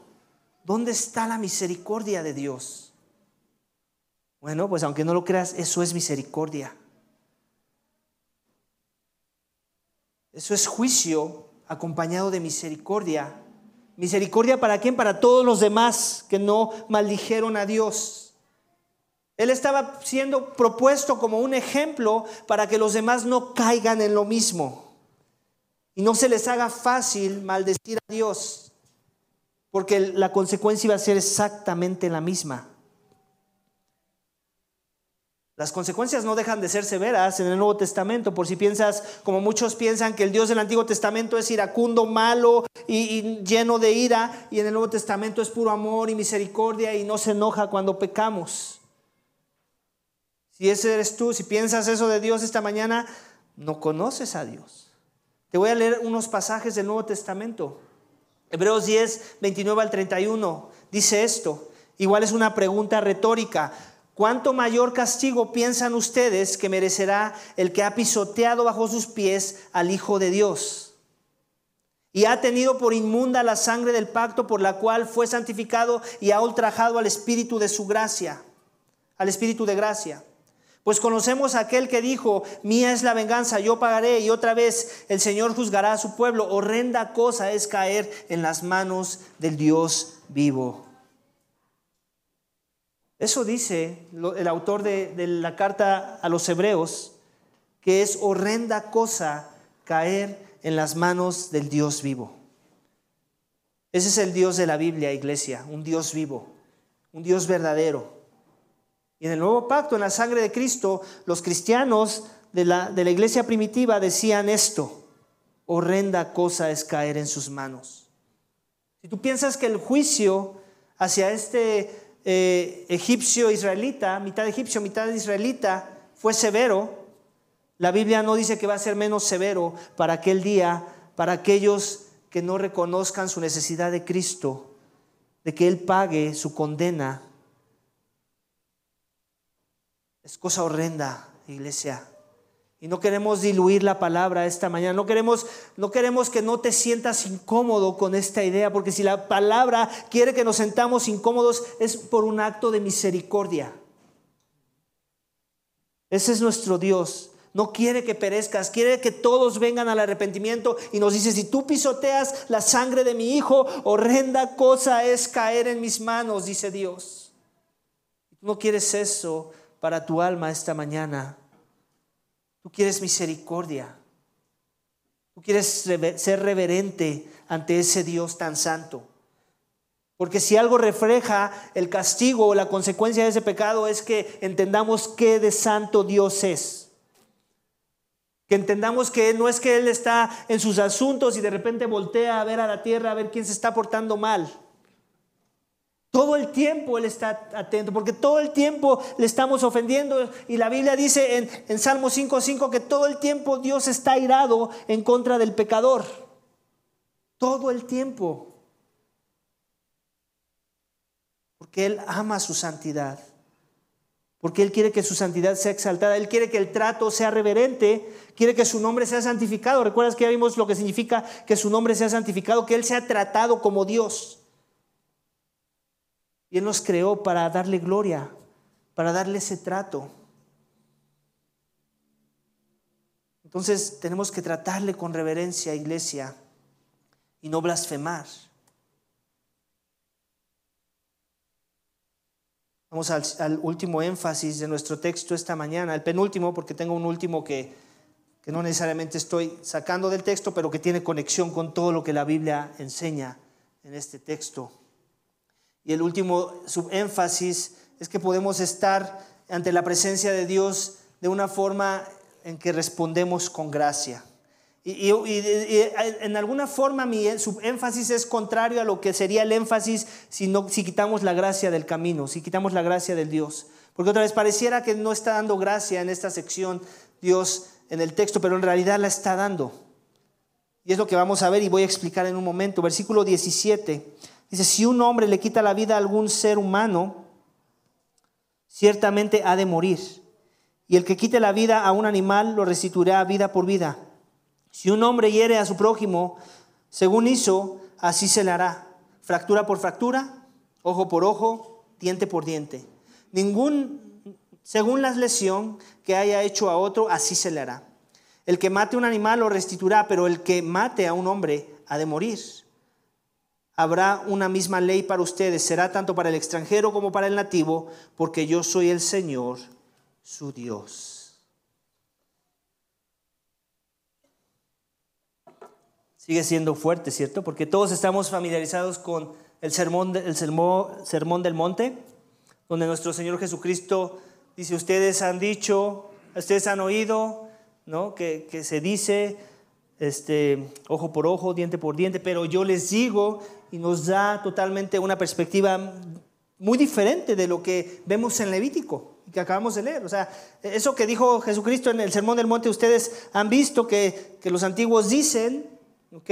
¿dónde está la misericordia de Dios? Bueno, pues aunque no lo creas, eso es misericordia. Eso es juicio acompañado de misericordia. ¿Misericordia para quién? Para todos los demás que no maldijeron a Dios. Él estaba siendo propuesto como un ejemplo para que los demás no caigan en lo mismo. Y no se les haga fácil maldecir a Dios, porque la consecuencia iba a ser exactamente la misma. Las consecuencias no dejan de ser severas en el Nuevo Testamento, por si piensas, como muchos piensan, que el Dios del Antiguo Testamento es iracundo, malo y, y lleno de ira, y en el Nuevo Testamento es puro amor y misericordia y no se enoja cuando pecamos. Si ese eres tú, si piensas eso de Dios esta mañana, no conoces a Dios. Te voy a leer unos pasajes del Nuevo Testamento. Hebreos diez, veintinueve al treinta y uno, dice esto. Igual es una pregunta retórica. ¿Cuánto mayor castigo piensan ustedes que merecerá el que ha pisoteado bajo sus pies al Hijo de Dios? Y ha tenido por inmunda la sangre del pacto por la cual fue santificado y ha ultrajado al Espíritu de su gracia, al Espíritu de gracia. Pues conocemos a aquel que dijo, mía es la venganza, yo pagaré, y otra vez el Señor juzgará a su pueblo. Horrenda cosa es caer en las manos del Dios vivo. Eso dice el autor de, de la carta a los hebreos, que es horrenda cosa caer en las manos del Dios vivo. Ese es el Dios de la Biblia, iglesia, un Dios vivo, un Dios verdadero. Y en el nuevo pacto, en la sangre de Cristo, los cristianos de la, de la iglesia primitiva decían esto: horrenda cosa es caer en sus manos. Si tú piensas que el juicio hacia este Eh, egipcio israelita, mitad egipcio, mitad israelita, fue severo, la Biblia no dice que va a ser menos severo para aquel día, para aquellos que no reconozcan su necesidad de Cristo, de que Él pague su condena. Es cosa horrenda, iglesia. Y no queremos diluir la palabra esta mañana. No queremos, no queremos que no te sientas incómodo con esta idea, porque si la palabra quiere que nos sentamos incómodos, es por un acto de misericordia. Ese es nuestro Dios. No quiere que perezcas, quiere que todos vengan al arrepentimiento y nos dice, si tú pisoteas la sangre de mi hijo, horrenda cosa es caer en mis manos, dice Dios. Tú no quieres eso para tu alma esta mañana. Tú quieres misericordia. Tú quieres ser reverente ante ese Dios tan santo. Porque si algo refleja el castigo o la consecuencia de ese pecado es que entendamos qué de santo Dios es. Que entendamos que no es que Él está en sus asuntos y de repente voltea a ver a la tierra, a ver quién se está portando mal. Todo el tiempo Él está atento, porque todo el tiempo le estamos ofendiendo. Y la Biblia dice en, en Salmo cinco, cinco que todo el tiempo Dios está irado en contra del pecador. Todo el tiempo. porque Él ama su santidad, porque Él quiere que su santidad sea exaltada, Él quiere que el trato sea reverente, quiere que su nombre sea santificado. ¿Recuerdas que ya vimos lo que significa que su nombre sea santificado? Que Él sea tratado como Dios. Y Él nos creó para darle gloria, para darle ese trato. Entonces tenemos que tratarle con reverencia, iglesia, y no blasfemar. Vamos al, al último énfasis de nuestro texto esta mañana, al penúltimo, porque tengo un último que, que no necesariamente estoy sacando del texto, pero que tiene conexión con todo lo que la Biblia enseña en este texto. Y el último subénfasis es que podemos estar ante la presencia de Dios de una forma en que respondemos con gracia. Y, y, y, y en alguna forma mi subénfasis es contrario a lo que sería el énfasis si, no, si quitamos la gracia del camino, si quitamos la gracia del Dios. Porque otra vez pareciera que no está dando gracia en esta sección Dios en el texto, pero en realidad la está dando. Y es lo que vamos a ver y voy a explicar en un momento. Versículo diecisiete dice: si un hombre le quita la vida a algún ser humano, ciertamente ha de morir. Y el que quite la vida a un animal lo restituirá vida por vida. Si un hombre hiere a su prójimo, según hizo, así se le hará. Fractura por fractura, ojo por ojo, diente por diente. Ningún, según la lesión que haya hecho a otro, así se le hará. El que mate a un animal lo restituirá, pero el que mate a un hombre ha de morir. Habrá una misma ley para ustedes, será tanto para el extranjero como para el nativo, porque yo soy el Señor, su Dios. Sigue siendo fuerte, ¿cierto? Porque todos estamos familiarizados con el sermón, el sermón, sermón del monte, donde nuestro Señor Jesucristo dice: ustedes han dicho, ustedes han oído, ¿no? Que, que se dice este, ojo por ojo, diente por diente, pero yo les digo, y nos da totalmente una perspectiva muy diferente de lo que vemos en Levítico, que acabamos de leer. O sea, eso que dijo Jesucristo en el Sermón del Monte, ustedes han visto que, que los antiguos dicen, ¿ok?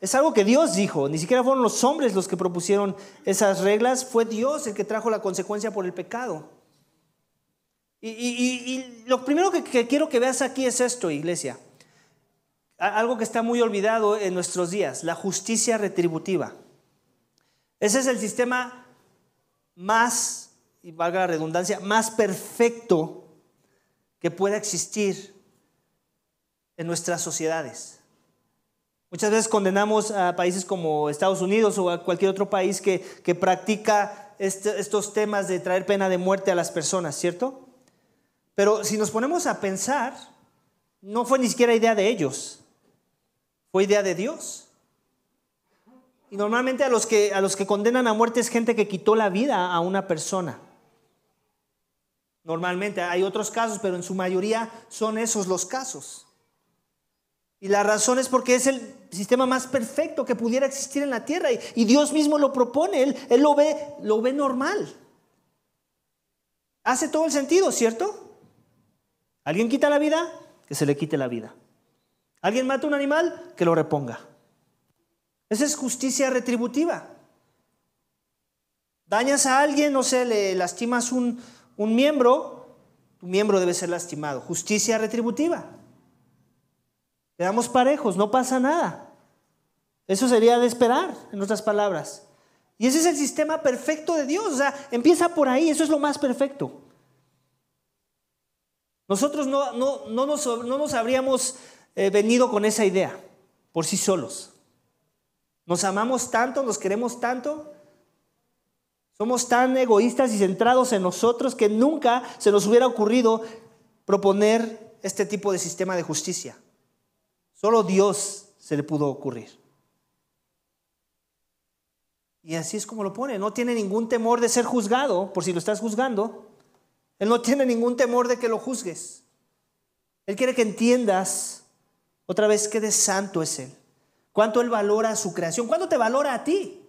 Es algo que Dios dijo. Ni siquiera fueron los hombres los que propusieron esas reglas, fue Dios el que trajo la consecuencia por el pecado. Y, y, y lo primero que, que quiero que veas aquí es esto, iglesia. Algo que está muy olvidado en nuestros días: la justicia retributiva. Ese es el sistema más, y valga la redundancia, más perfecto que pueda existir en nuestras sociedades. Muchas veces condenamos a países como Estados Unidos o a cualquier otro país que, que practica este, estos temas de traer pena de muerte a las personas, ¿cierto? Pero si nos ponemos a pensar, no fue ni siquiera idea de ellos, fue idea de Dios. Y normalmente a los que, a los que condenan a muerte es gente que quitó la vida a una persona. Normalmente hay otros casos, pero en su mayoría son esos los casos. Y la razón es porque es el sistema más perfecto que pudiera existir en la tierra, y, y Dios mismo lo propone. Él, él lo ve, lo ve normal. Hace todo el sentido, ¿cierto? Alguien quita la vida, que se le quite la vida. Alguien mata a un animal, que lo reponga. Esa es justicia retributiva. Dañas a alguien, no sé, le lastimas un, un miembro, tu miembro debe ser lastimado. Justicia retributiva. Quedamos parejos, no pasa nada. Eso sería de esperar, en otras palabras. Y ese es el sistema perfecto de Dios. O sea, empieza por ahí, eso es lo más perfecto. Nosotros no, no, no, nos, no nos habríamos eh, venido con esa idea por sí solos. Nos amamos tanto, nos queremos tanto, somos tan egoístas y centrados en nosotros que nunca se nos hubiera ocurrido proponer este tipo de sistema de justicia. Solo Dios se le pudo ocurrir. Y así es como lo pone. No tiene ningún temor de ser juzgado, por si lo estás juzgando. Él no tiene ningún temor de que lo juzgues. Él quiere que entiendas otra vez qué de santo es Él. ¿Cuánto Él valora su creación? ¿Cuánto te valora a ti?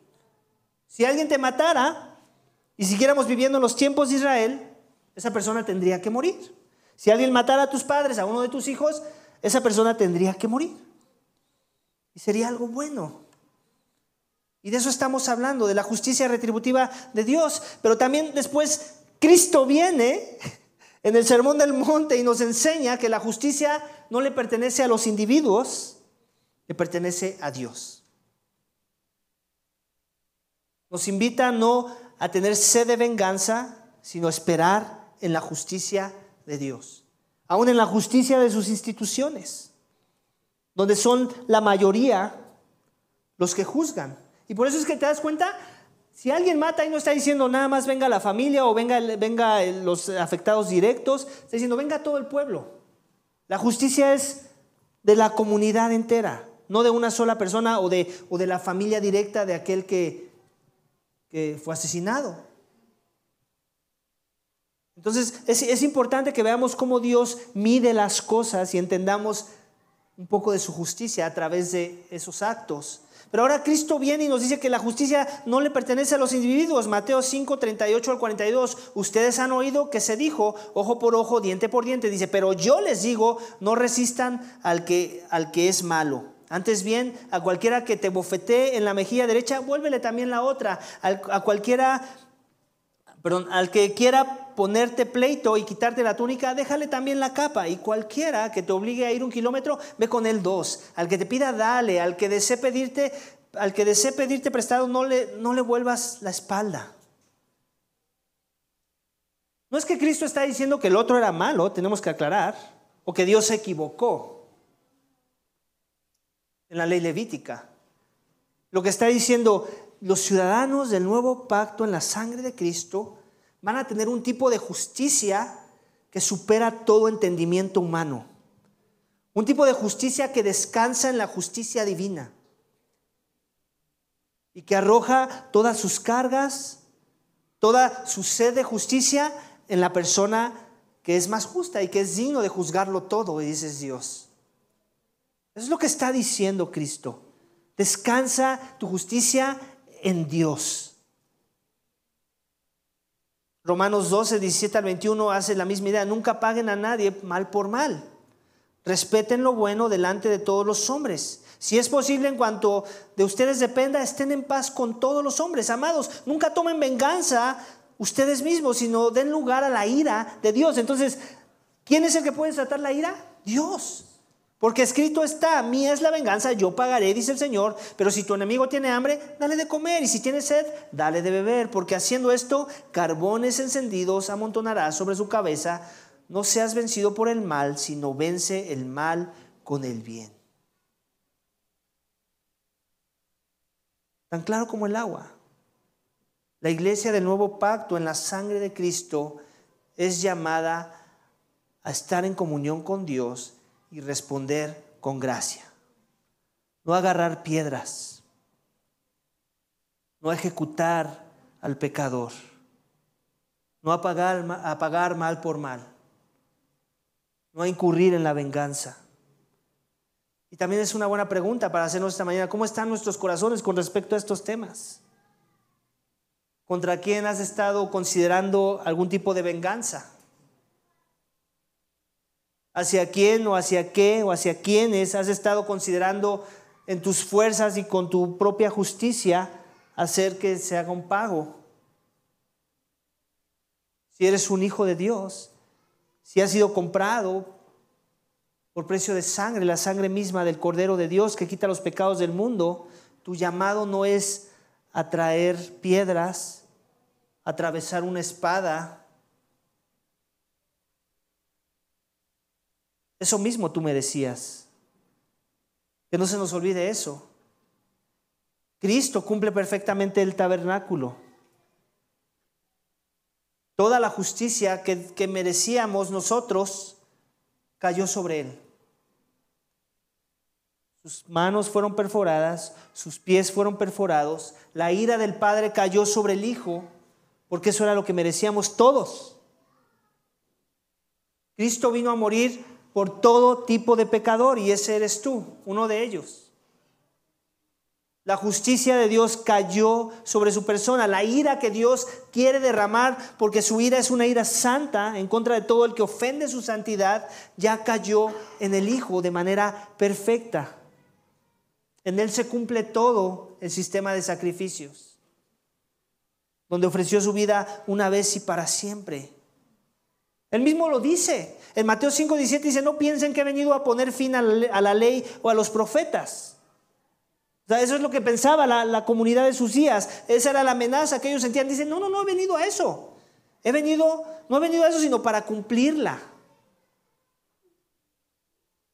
Si alguien te matara y siguiéramos viviendo en los tiempos de Israel, esa persona tendría que morir. Si alguien matara a tus padres, a uno de tus hijos, esa persona tendría que morir. Y sería algo bueno. Y de eso estamos hablando, de la justicia retributiva de Dios. Pero también después Cristo viene en el Sermón del Monte y nos enseña que la justicia no le pertenece a los individuos, le pertenece a Dios. Nos invita no a tener sed de venganza, sino a esperar en la justicia de Dios. Aún en la justicia de sus instituciones, donde son la mayoría los que juzgan. Y por eso es que te das cuenta, si alguien mata y no está diciendo nada más venga la familia o venga, venga los afectados directos, está diciendo venga todo el pueblo. La justicia es de la comunidad entera, no de una sola persona o de, o de la familia directa de aquel que, que fue asesinado. Entonces es, es importante que veamos cómo Dios mide las cosas y entendamos un poco de su justicia a través de esos actos. Pero ahora Cristo viene y nos dice que la justicia no le pertenece a los individuos. Mateo cinco, treinta y ocho al cuarenta y dos. Ustedes han oído que se dijo, ojo por ojo, diente por diente. Dice, pero yo les digo, no resistan al que, al que es malo. Antes bien, a cualquiera que te bofetee en la mejilla derecha, vuélvele también la otra. Al, a cualquiera, perdón, al que quiera ponerte pleito y quitarte la túnica, déjale también la capa. Y cualquiera que te obligue a ir un kilómetro, ve con él dos. Al que te pida, dale. Al que desee pedirte, al que desee pedirte prestado, no le, no le vuelvas la espalda. No es que Cristo está diciendo que el otro era malo, tenemos que aclarar, o que Dios se equivocó en la ley levítica. Lo que está diciendo, los ciudadanos del nuevo pacto en la sangre de Cristo van a tener un tipo de justicia que supera todo entendimiento humano. Un tipo de justicia que descansa en la justicia divina. Y que arroja todas sus cargas, toda su sed de justicia en la persona que es más justa y que es digno de juzgarlo todo, y dices Dios. Eso es lo que está diciendo Cristo. Descansa tu justicia en Dios. Romanos doce, diecisiete al veintiuno hace la misma idea. Nunca paguen a nadie mal por mal. Respeten lo bueno delante de todos los hombres. Si es posible, en cuanto de ustedes dependa, estén en paz con todos los hombres. Amados, nunca tomen venganza ustedes mismos, sino den lugar a la ira de Dios. Entonces, ¿quién es el que puede tratar la ira? Dios. Porque escrito está, mía es la venganza, yo pagaré, dice el Señor. Pero si tu enemigo tiene hambre, dale de comer. Y si tiene sed, dale de beber. Porque haciendo esto, carbones encendidos amontonarás sobre su cabeza. No seas vencido por el mal, sino vence el mal con el bien. Tan claro como el agua. La iglesia del nuevo pacto en la sangre de Cristo es llamada a estar en comunión con Dios y responder con gracia. No agarrar piedras. No ejecutar al pecador. No apagar, apagar mal por mal. No incurrir en la venganza. Y también es una buena pregunta para hacernos esta mañana. ¿Cómo están nuestros corazones con respecto a estos temas? ¿Contra quién has estado considerando algún tipo de venganza? ¿Hacia quién o hacia qué o hacia quiénes has estado considerando en tus fuerzas y con tu propia justicia hacer que se haga un pago? Si eres un hijo de Dios, si has sido comprado por precio de sangre, la sangre misma del Cordero de Dios que quita los pecados del mundo, tu llamado no es atraer piedras, atravesar una espada. Eso mismo tú merecías. Que no se nos olvide eso. Cristo cumple perfectamente el tabernáculo. Toda la justicia que, que merecíamos nosotros cayó sobre él. Sus manos fueron perforadas, sus pies fueron perforados. La ira del Padre cayó sobre el Hijo, porque eso era lo que merecíamos todos. Cristo vino a morir por todo tipo de pecador, y ese eres tú, uno de ellos. La justicia de Dios cayó sobre su persona. La ira que Dios quiere derramar, porque su ira es una ira santa en contra de todo el que ofende su santidad, ya cayó en el Hijo de manera perfecta. En él se cumple todo el sistema de sacrificios, donde ofreció su vida una vez y para siempre. Él mismo lo dice. En Mateo cinco diecisiete dice: no piensen que he venido a poner fin a la ley o a los profetas. O sea, eso es lo que pensaba la, la comunidad de sus días. Esa era la amenaza que ellos sentían. Dicen: no, no, no he venido a eso. He venido, no he venido a eso, sino para cumplirla.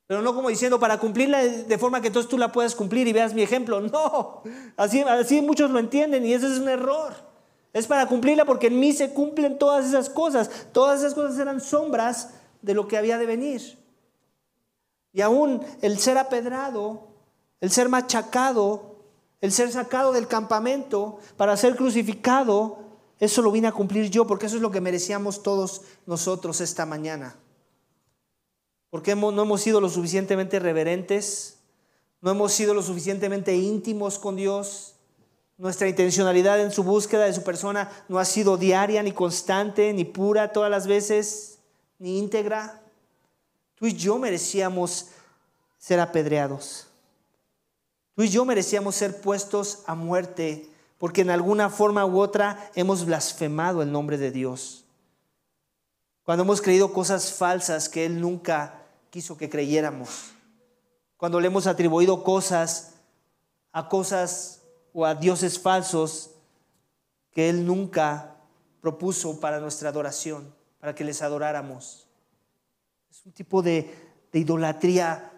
Pero no como diciendo para cumplirla de forma que entonces tú la puedas cumplir y veas mi ejemplo. No, así, así muchos lo entienden, y ese es un error. Es para cumplirla porque en mí se cumplen todas esas cosas. Todas esas cosas eran sombras de lo que había de venir. Y aún el ser apedrado, el ser machacado, el ser sacado del campamento para ser crucificado, eso lo vine a cumplir yo, porque eso es lo que merecíamos todos nosotros esta mañana. Porque no hemos sido lo suficientemente reverentes, no hemos sido lo suficientemente íntimos con Dios. Nuestra intencionalidad en su búsqueda de su persona no ha sido diaria, ni constante, ni pura todas las veces, ni íntegra. Tú y yo merecíamos ser apedreados. Tú y yo merecíamos ser puestos a muerte, porque en alguna forma u otra hemos blasfemado el nombre de Dios. Cuando hemos creído cosas falsas que Él nunca quiso que creyéramos. Cuando le hemos atribuido cosas a cosas o a dioses falsos que Él nunca propuso para nuestra adoración, para que les adoráramos. Es un tipo de, de idolatría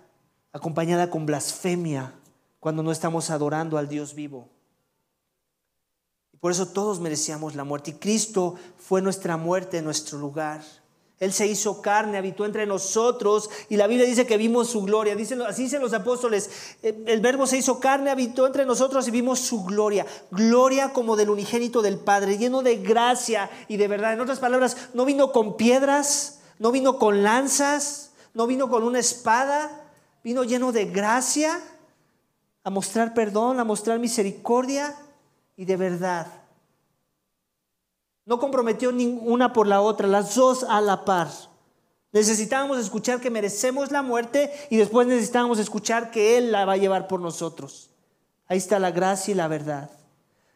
acompañada con blasfemia cuando no estamos adorando al Dios vivo. Y por eso todos merecíamos la muerte, y Cristo fue nuestra muerte en nuestro lugar. Él se hizo carne, habitó entre nosotros, y la Biblia dice que vimos su gloria. Dicen, así dicen los apóstoles: el verbo se hizo carne, habitó entre nosotros y vimos su gloria. Gloria como del unigénito del Padre, lleno de gracia y de verdad. En otras palabras, no vino con piedras, no vino con lanzas, no vino con una espada. Vino lleno de gracia, a mostrar perdón, a mostrar misericordia y de verdad. No comprometió ninguna por la otra, las dos a la par. Necesitábamos escuchar que merecemos la muerte, y después necesitábamos escuchar que Él la va a llevar por nosotros. Ahí está la gracia y la verdad.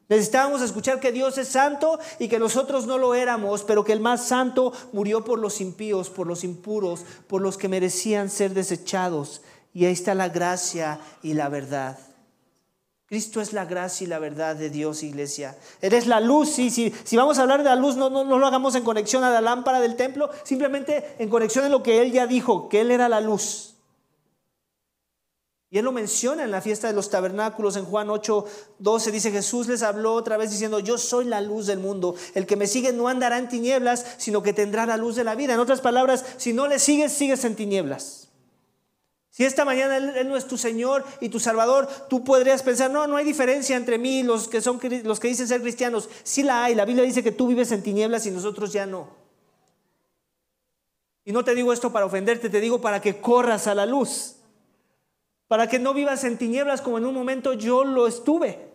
Necesitábamos escuchar que Dios es santo y que nosotros no lo éramos, pero que el más santo murió por los impíos, por los impuros, por los que merecían ser desechados. Y ahí está la gracia y la verdad. Cristo es la gracia y la verdad de Dios, iglesia. Él es la luz. Sí, sí. Si vamos a hablar de la luz, no, no, no lo hagamos en conexión a la lámpara del templo, simplemente en conexión a lo que Él ya dijo, que Él era la luz. Y Él lo menciona en la fiesta de los tabernáculos, en Juan ocho doce, dice: Jesús les habló otra vez diciendo: yo soy la luz del mundo, el que me sigue no andará en tinieblas, sino que tendrá la luz de la vida. En otras palabras, si no le sigues, sigues en tinieblas. Si esta mañana él, él no es tu Señor y tu Salvador, tú podrías pensar: no, no hay diferencia entre mí y los que, son, los que dicen ser cristianos. Sí la hay. La Biblia dice que tú vives en tinieblas y nosotros ya no. Y no te digo esto para ofenderte, te digo para que corras a la luz, para que no vivas en tinieblas como en un momento yo lo estuve.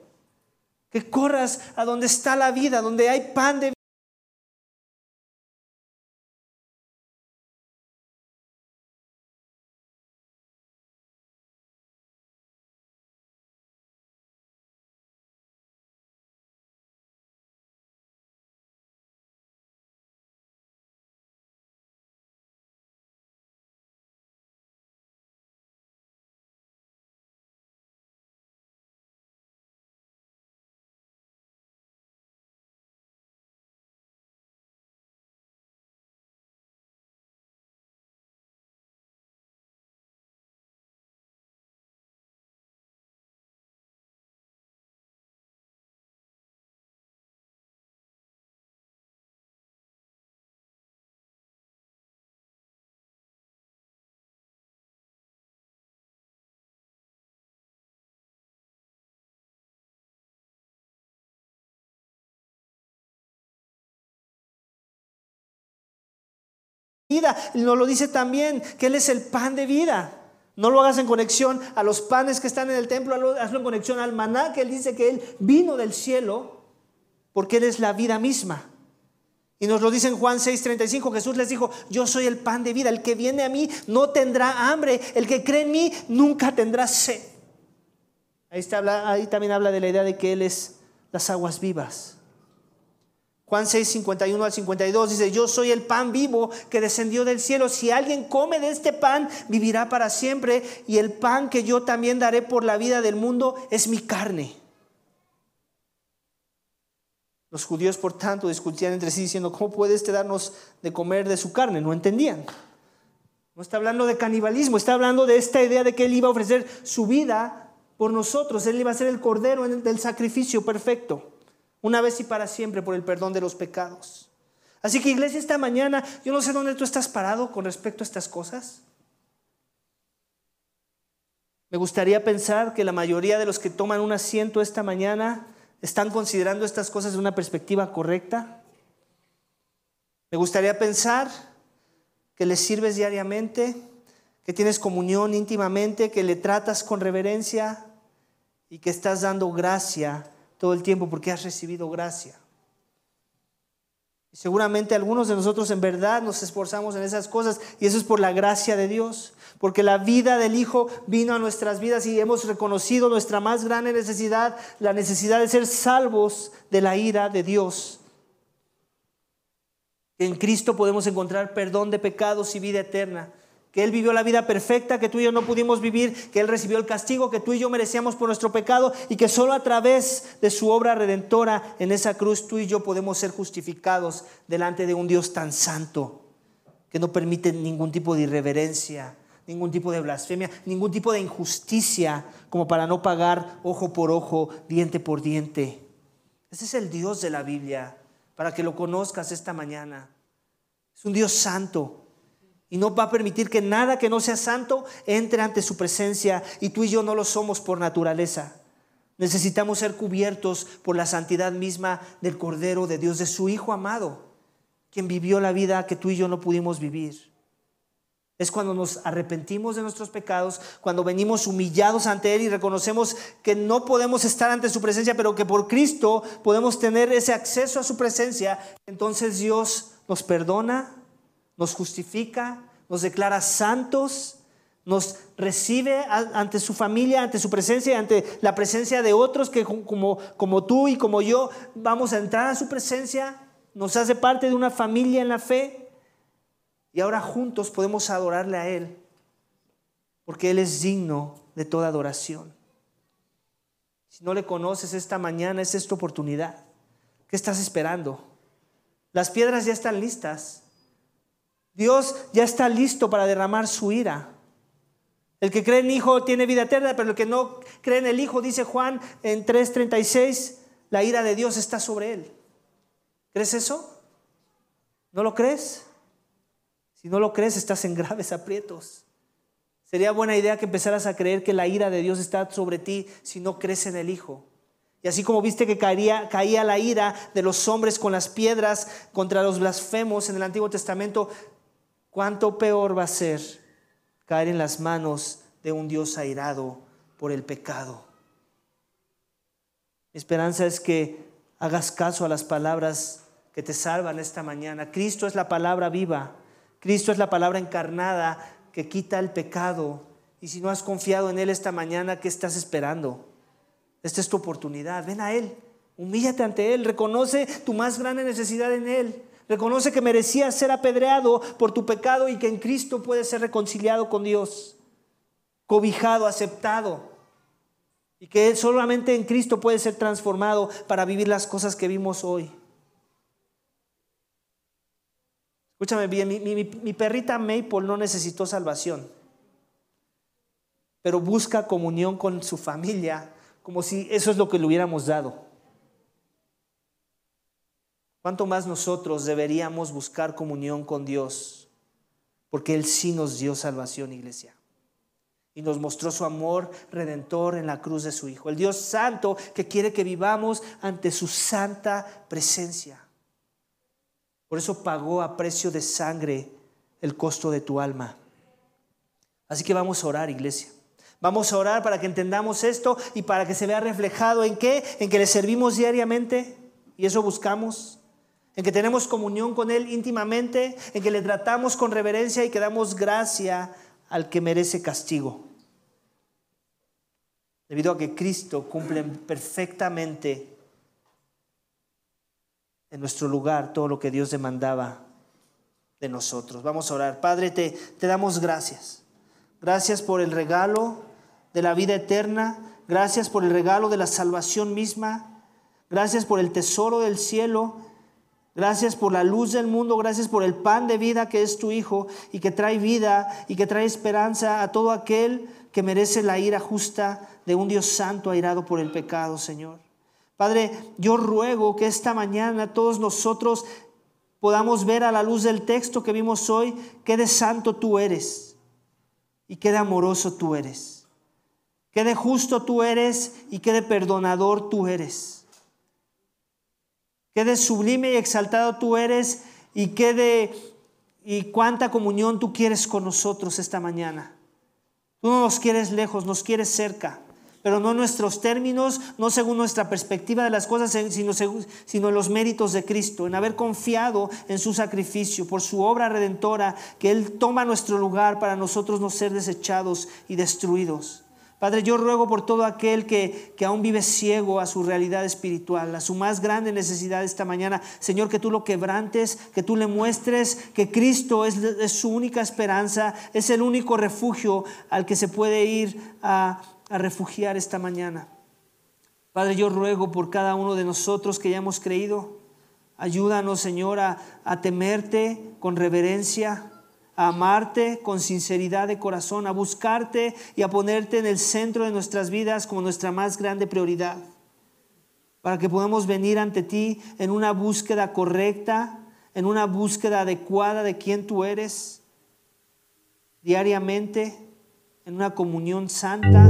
Que corras a donde está la vida, donde hay pan de vida. Nos lo dice también que Él es el pan de vida. No lo hagas en conexión a los panes que están en el templo, hazlo en conexión al maná, que Él dice que Él vino del cielo, porque Él es la vida misma. Y nos lo dice en Juan seis treinta y cinco, Jesús les dijo: yo soy el pan de vida, el que viene a mí no tendrá hambre, el que cree en mí nunca tendrá sed. Ahí, está, ahí también habla de la idea de que Él es las aguas vivas. Juan seis, cincuenta y uno al cincuenta y dos dice: yo soy el pan vivo que descendió del cielo. Si alguien come de este pan, vivirá para siempre. Y el pan que yo también daré por la vida del mundo es mi carne. Los judíos, por tanto, discutían entre sí diciendo: ¿cómo puede este darnos de comer de su carne? No entendían. No está hablando de canibalismo, está hablando de esta idea de que Él iba a ofrecer su vida por nosotros. Él iba a ser el cordero del sacrificio perfecto, una vez y para siempre, por el perdón de los pecados. Así que, iglesia, esta mañana, yo no sé dónde tú estás parado con respecto a estas cosas. Me gustaría pensar que la mayoría de los que toman un asiento esta mañana están considerando estas cosas de una perspectiva correcta. Me gustaría pensar que le sirves diariamente, que tienes comunión íntimamente, que le tratas con reverencia y que estás dando gracia todo el tiempo porque has recibido gracia. Y seguramente algunos de nosotros en verdad nos esforzamos en esas cosas, y eso es por la gracia de Dios, porque la vida del Hijo vino a nuestras vidas y hemos reconocido nuestra más grande necesidad, la necesidad de ser salvos de la ira de Dios. En Cristo podemos encontrar perdón de pecados y vida eterna. Que Él vivió la vida perfecta que tú y yo no pudimos vivir, que Él recibió el castigo que tú y yo merecíamos por nuestro pecado, y que solo a través de su obra redentora en esa cruz tú y yo podemos ser justificados delante de un Dios tan santo que no permite ningún tipo de irreverencia, ningún tipo de blasfemia, ningún tipo de injusticia como para no pagar ojo por ojo, diente por diente. Ese es el Dios de la Biblia, para que lo conozcas esta mañana. Es un Dios santo, y no va a permitir que nada que no sea santo entre ante su presencia, y tú y yo no lo somos por naturaleza. Necesitamos ser cubiertos por la santidad misma del Cordero de Dios, de su Hijo amado, quien vivió la vida que tú y yo no pudimos vivir. Es cuando nos arrepentimos de nuestros pecados, cuando venimos humillados ante Él y reconocemos que no podemos estar ante su presencia, pero que por Cristo podemos tener ese acceso a su presencia. Entonces Dios nos perdona, nos justifica, nos declara santos, nos recibe ante su familia, ante su presencia y ante la presencia de otros que como, como tú y como yo vamos a entrar a su presencia. Nos hace parte de una familia en la fe, y ahora juntos podemos adorarle a Él, porque Él es digno de toda adoración. Si no le conoces esta mañana, esta es tu oportunidad. ¿Qué estás esperando? Las piedras ya están listas. Dios ya está listo para derramar su ira. El que cree en el Hijo tiene vida eterna, pero el que no cree en el Hijo, dice Juan en tres treinta y seis, la ira de Dios está sobre él. ¿Crees eso? ¿No lo crees? Si no lo crees, estás en graves aprietos. Sería buena idea que empezaras a creer que la ira de Dios está sobre ti si no crees en el Hijo. Y así como viste que caía, caía la ira de los hombres con las piedras contra los blasfemos en el Antiguo Testamento, ¿cuánto peor va a ser caer en las manos de un Dios airado por el pecado? Mi esperanza es que hagas caso a las palabras que te salvan esta mañana. Cristo es la palabra viva. Cristo es la palabra encarnada que quita el pecado. Y si no has confiado en Él esta mañana, ¿qué estás esperando? Esta es tu oportunidad. Ven a Él. Humíllate ante Él. Reconoce tu más grande necesidad en Él. Reconoce que merecías ser apedreado por tu pecado y que en Cristo puedes ser reconciliado con Dios, cobijado, aceptado, y que solamente en Cristo puedes ser transformado para vivir las cosas que vimos hoy. Escúchame bien, mi, mi, mi perrita Maple no necesitó salvación, pero busca comunión con su familia como si eso es lo que le hubiéramos dado. ¿Cuánto más nosotros deberíamos buscar comunión con Dios? Porque Él sí nos dio salvación, iglesia. Y nos mostró su amor redentor en la cruz de su Hijo. El Dios santo que quiere que vivamos ante su santa presencia. Por eso pagó a precio de sangre el costo de tu alma. Así que vamos a orar, iglesia. Vamos a orar para que entendamos esto y para que se vea reflejado en qué, en que le servimos diariamente, y eso buscamos, en que tenemos comunión con Él íntimamente, en que le tratamos con reverencia y que damos gracia al que merece castigo. debido a que Cristo cumple perfectamente en nuestro lugar todo lo que Dios demandaba de nosotros. Vamos a orar. Padre, te, te damos gracias. Gracias por el regalo de la vida eterna. Gracias por el regalo de la salvación misma. Gracias por el tesoro del cielo. Gracias por la luz del mundo. Gracias por el pan de vida que es tu Hijo y que trae vida y que trae esperanza a todo aquel que merece la ira justa de un Dios santo airado por el pecado, Señor. Padre, yo ruego que esta mañana todos nosotros podamos ver a la luz del texto que vimos hoy qué de santo tú eres y qué de amoroso tú eres, qué de justo tú eres y qué de perdonador tú eres, qué de sublime y exaltado tú eres y qué de y cuánta comunión tú quieres con nosotros esta mañana. Tú no nos quieres lejos, nos quieres cerca. Pero no en nuestros términos, no según nuestra perspectiva de las cosas, sino, sino en los méritos de Cristo, en haber confiado en su sacrificio, por su obra redentora, que Él toma nuestro lugar para nosotros no ser desechados y destruidos. Padre, yo ruego por todo aquel que, que aún vive ciego a su realidad espiritual, a su más grande necesidad esta mañana. Señor, que tú lo quebrantes, que tú le muestres que Cristo es, es su única esperanza, es el único refugio al que se puede ir a... a refugiar esta mañana. Padre, yo ruego por cada uno de nosotros que ya hemos creído. Ayúdanos, Señor, a, a temerte con reverencia, a amarte con sinceridad de corazón, a buscarte y a ponerte en el centro de nuestras vidas como nuestra más grande prioridad, para que podamos venir ante ti en una búsqueda correcta, en una búsqueda adecuada de quién tú eres diariamente, en una comunión santa.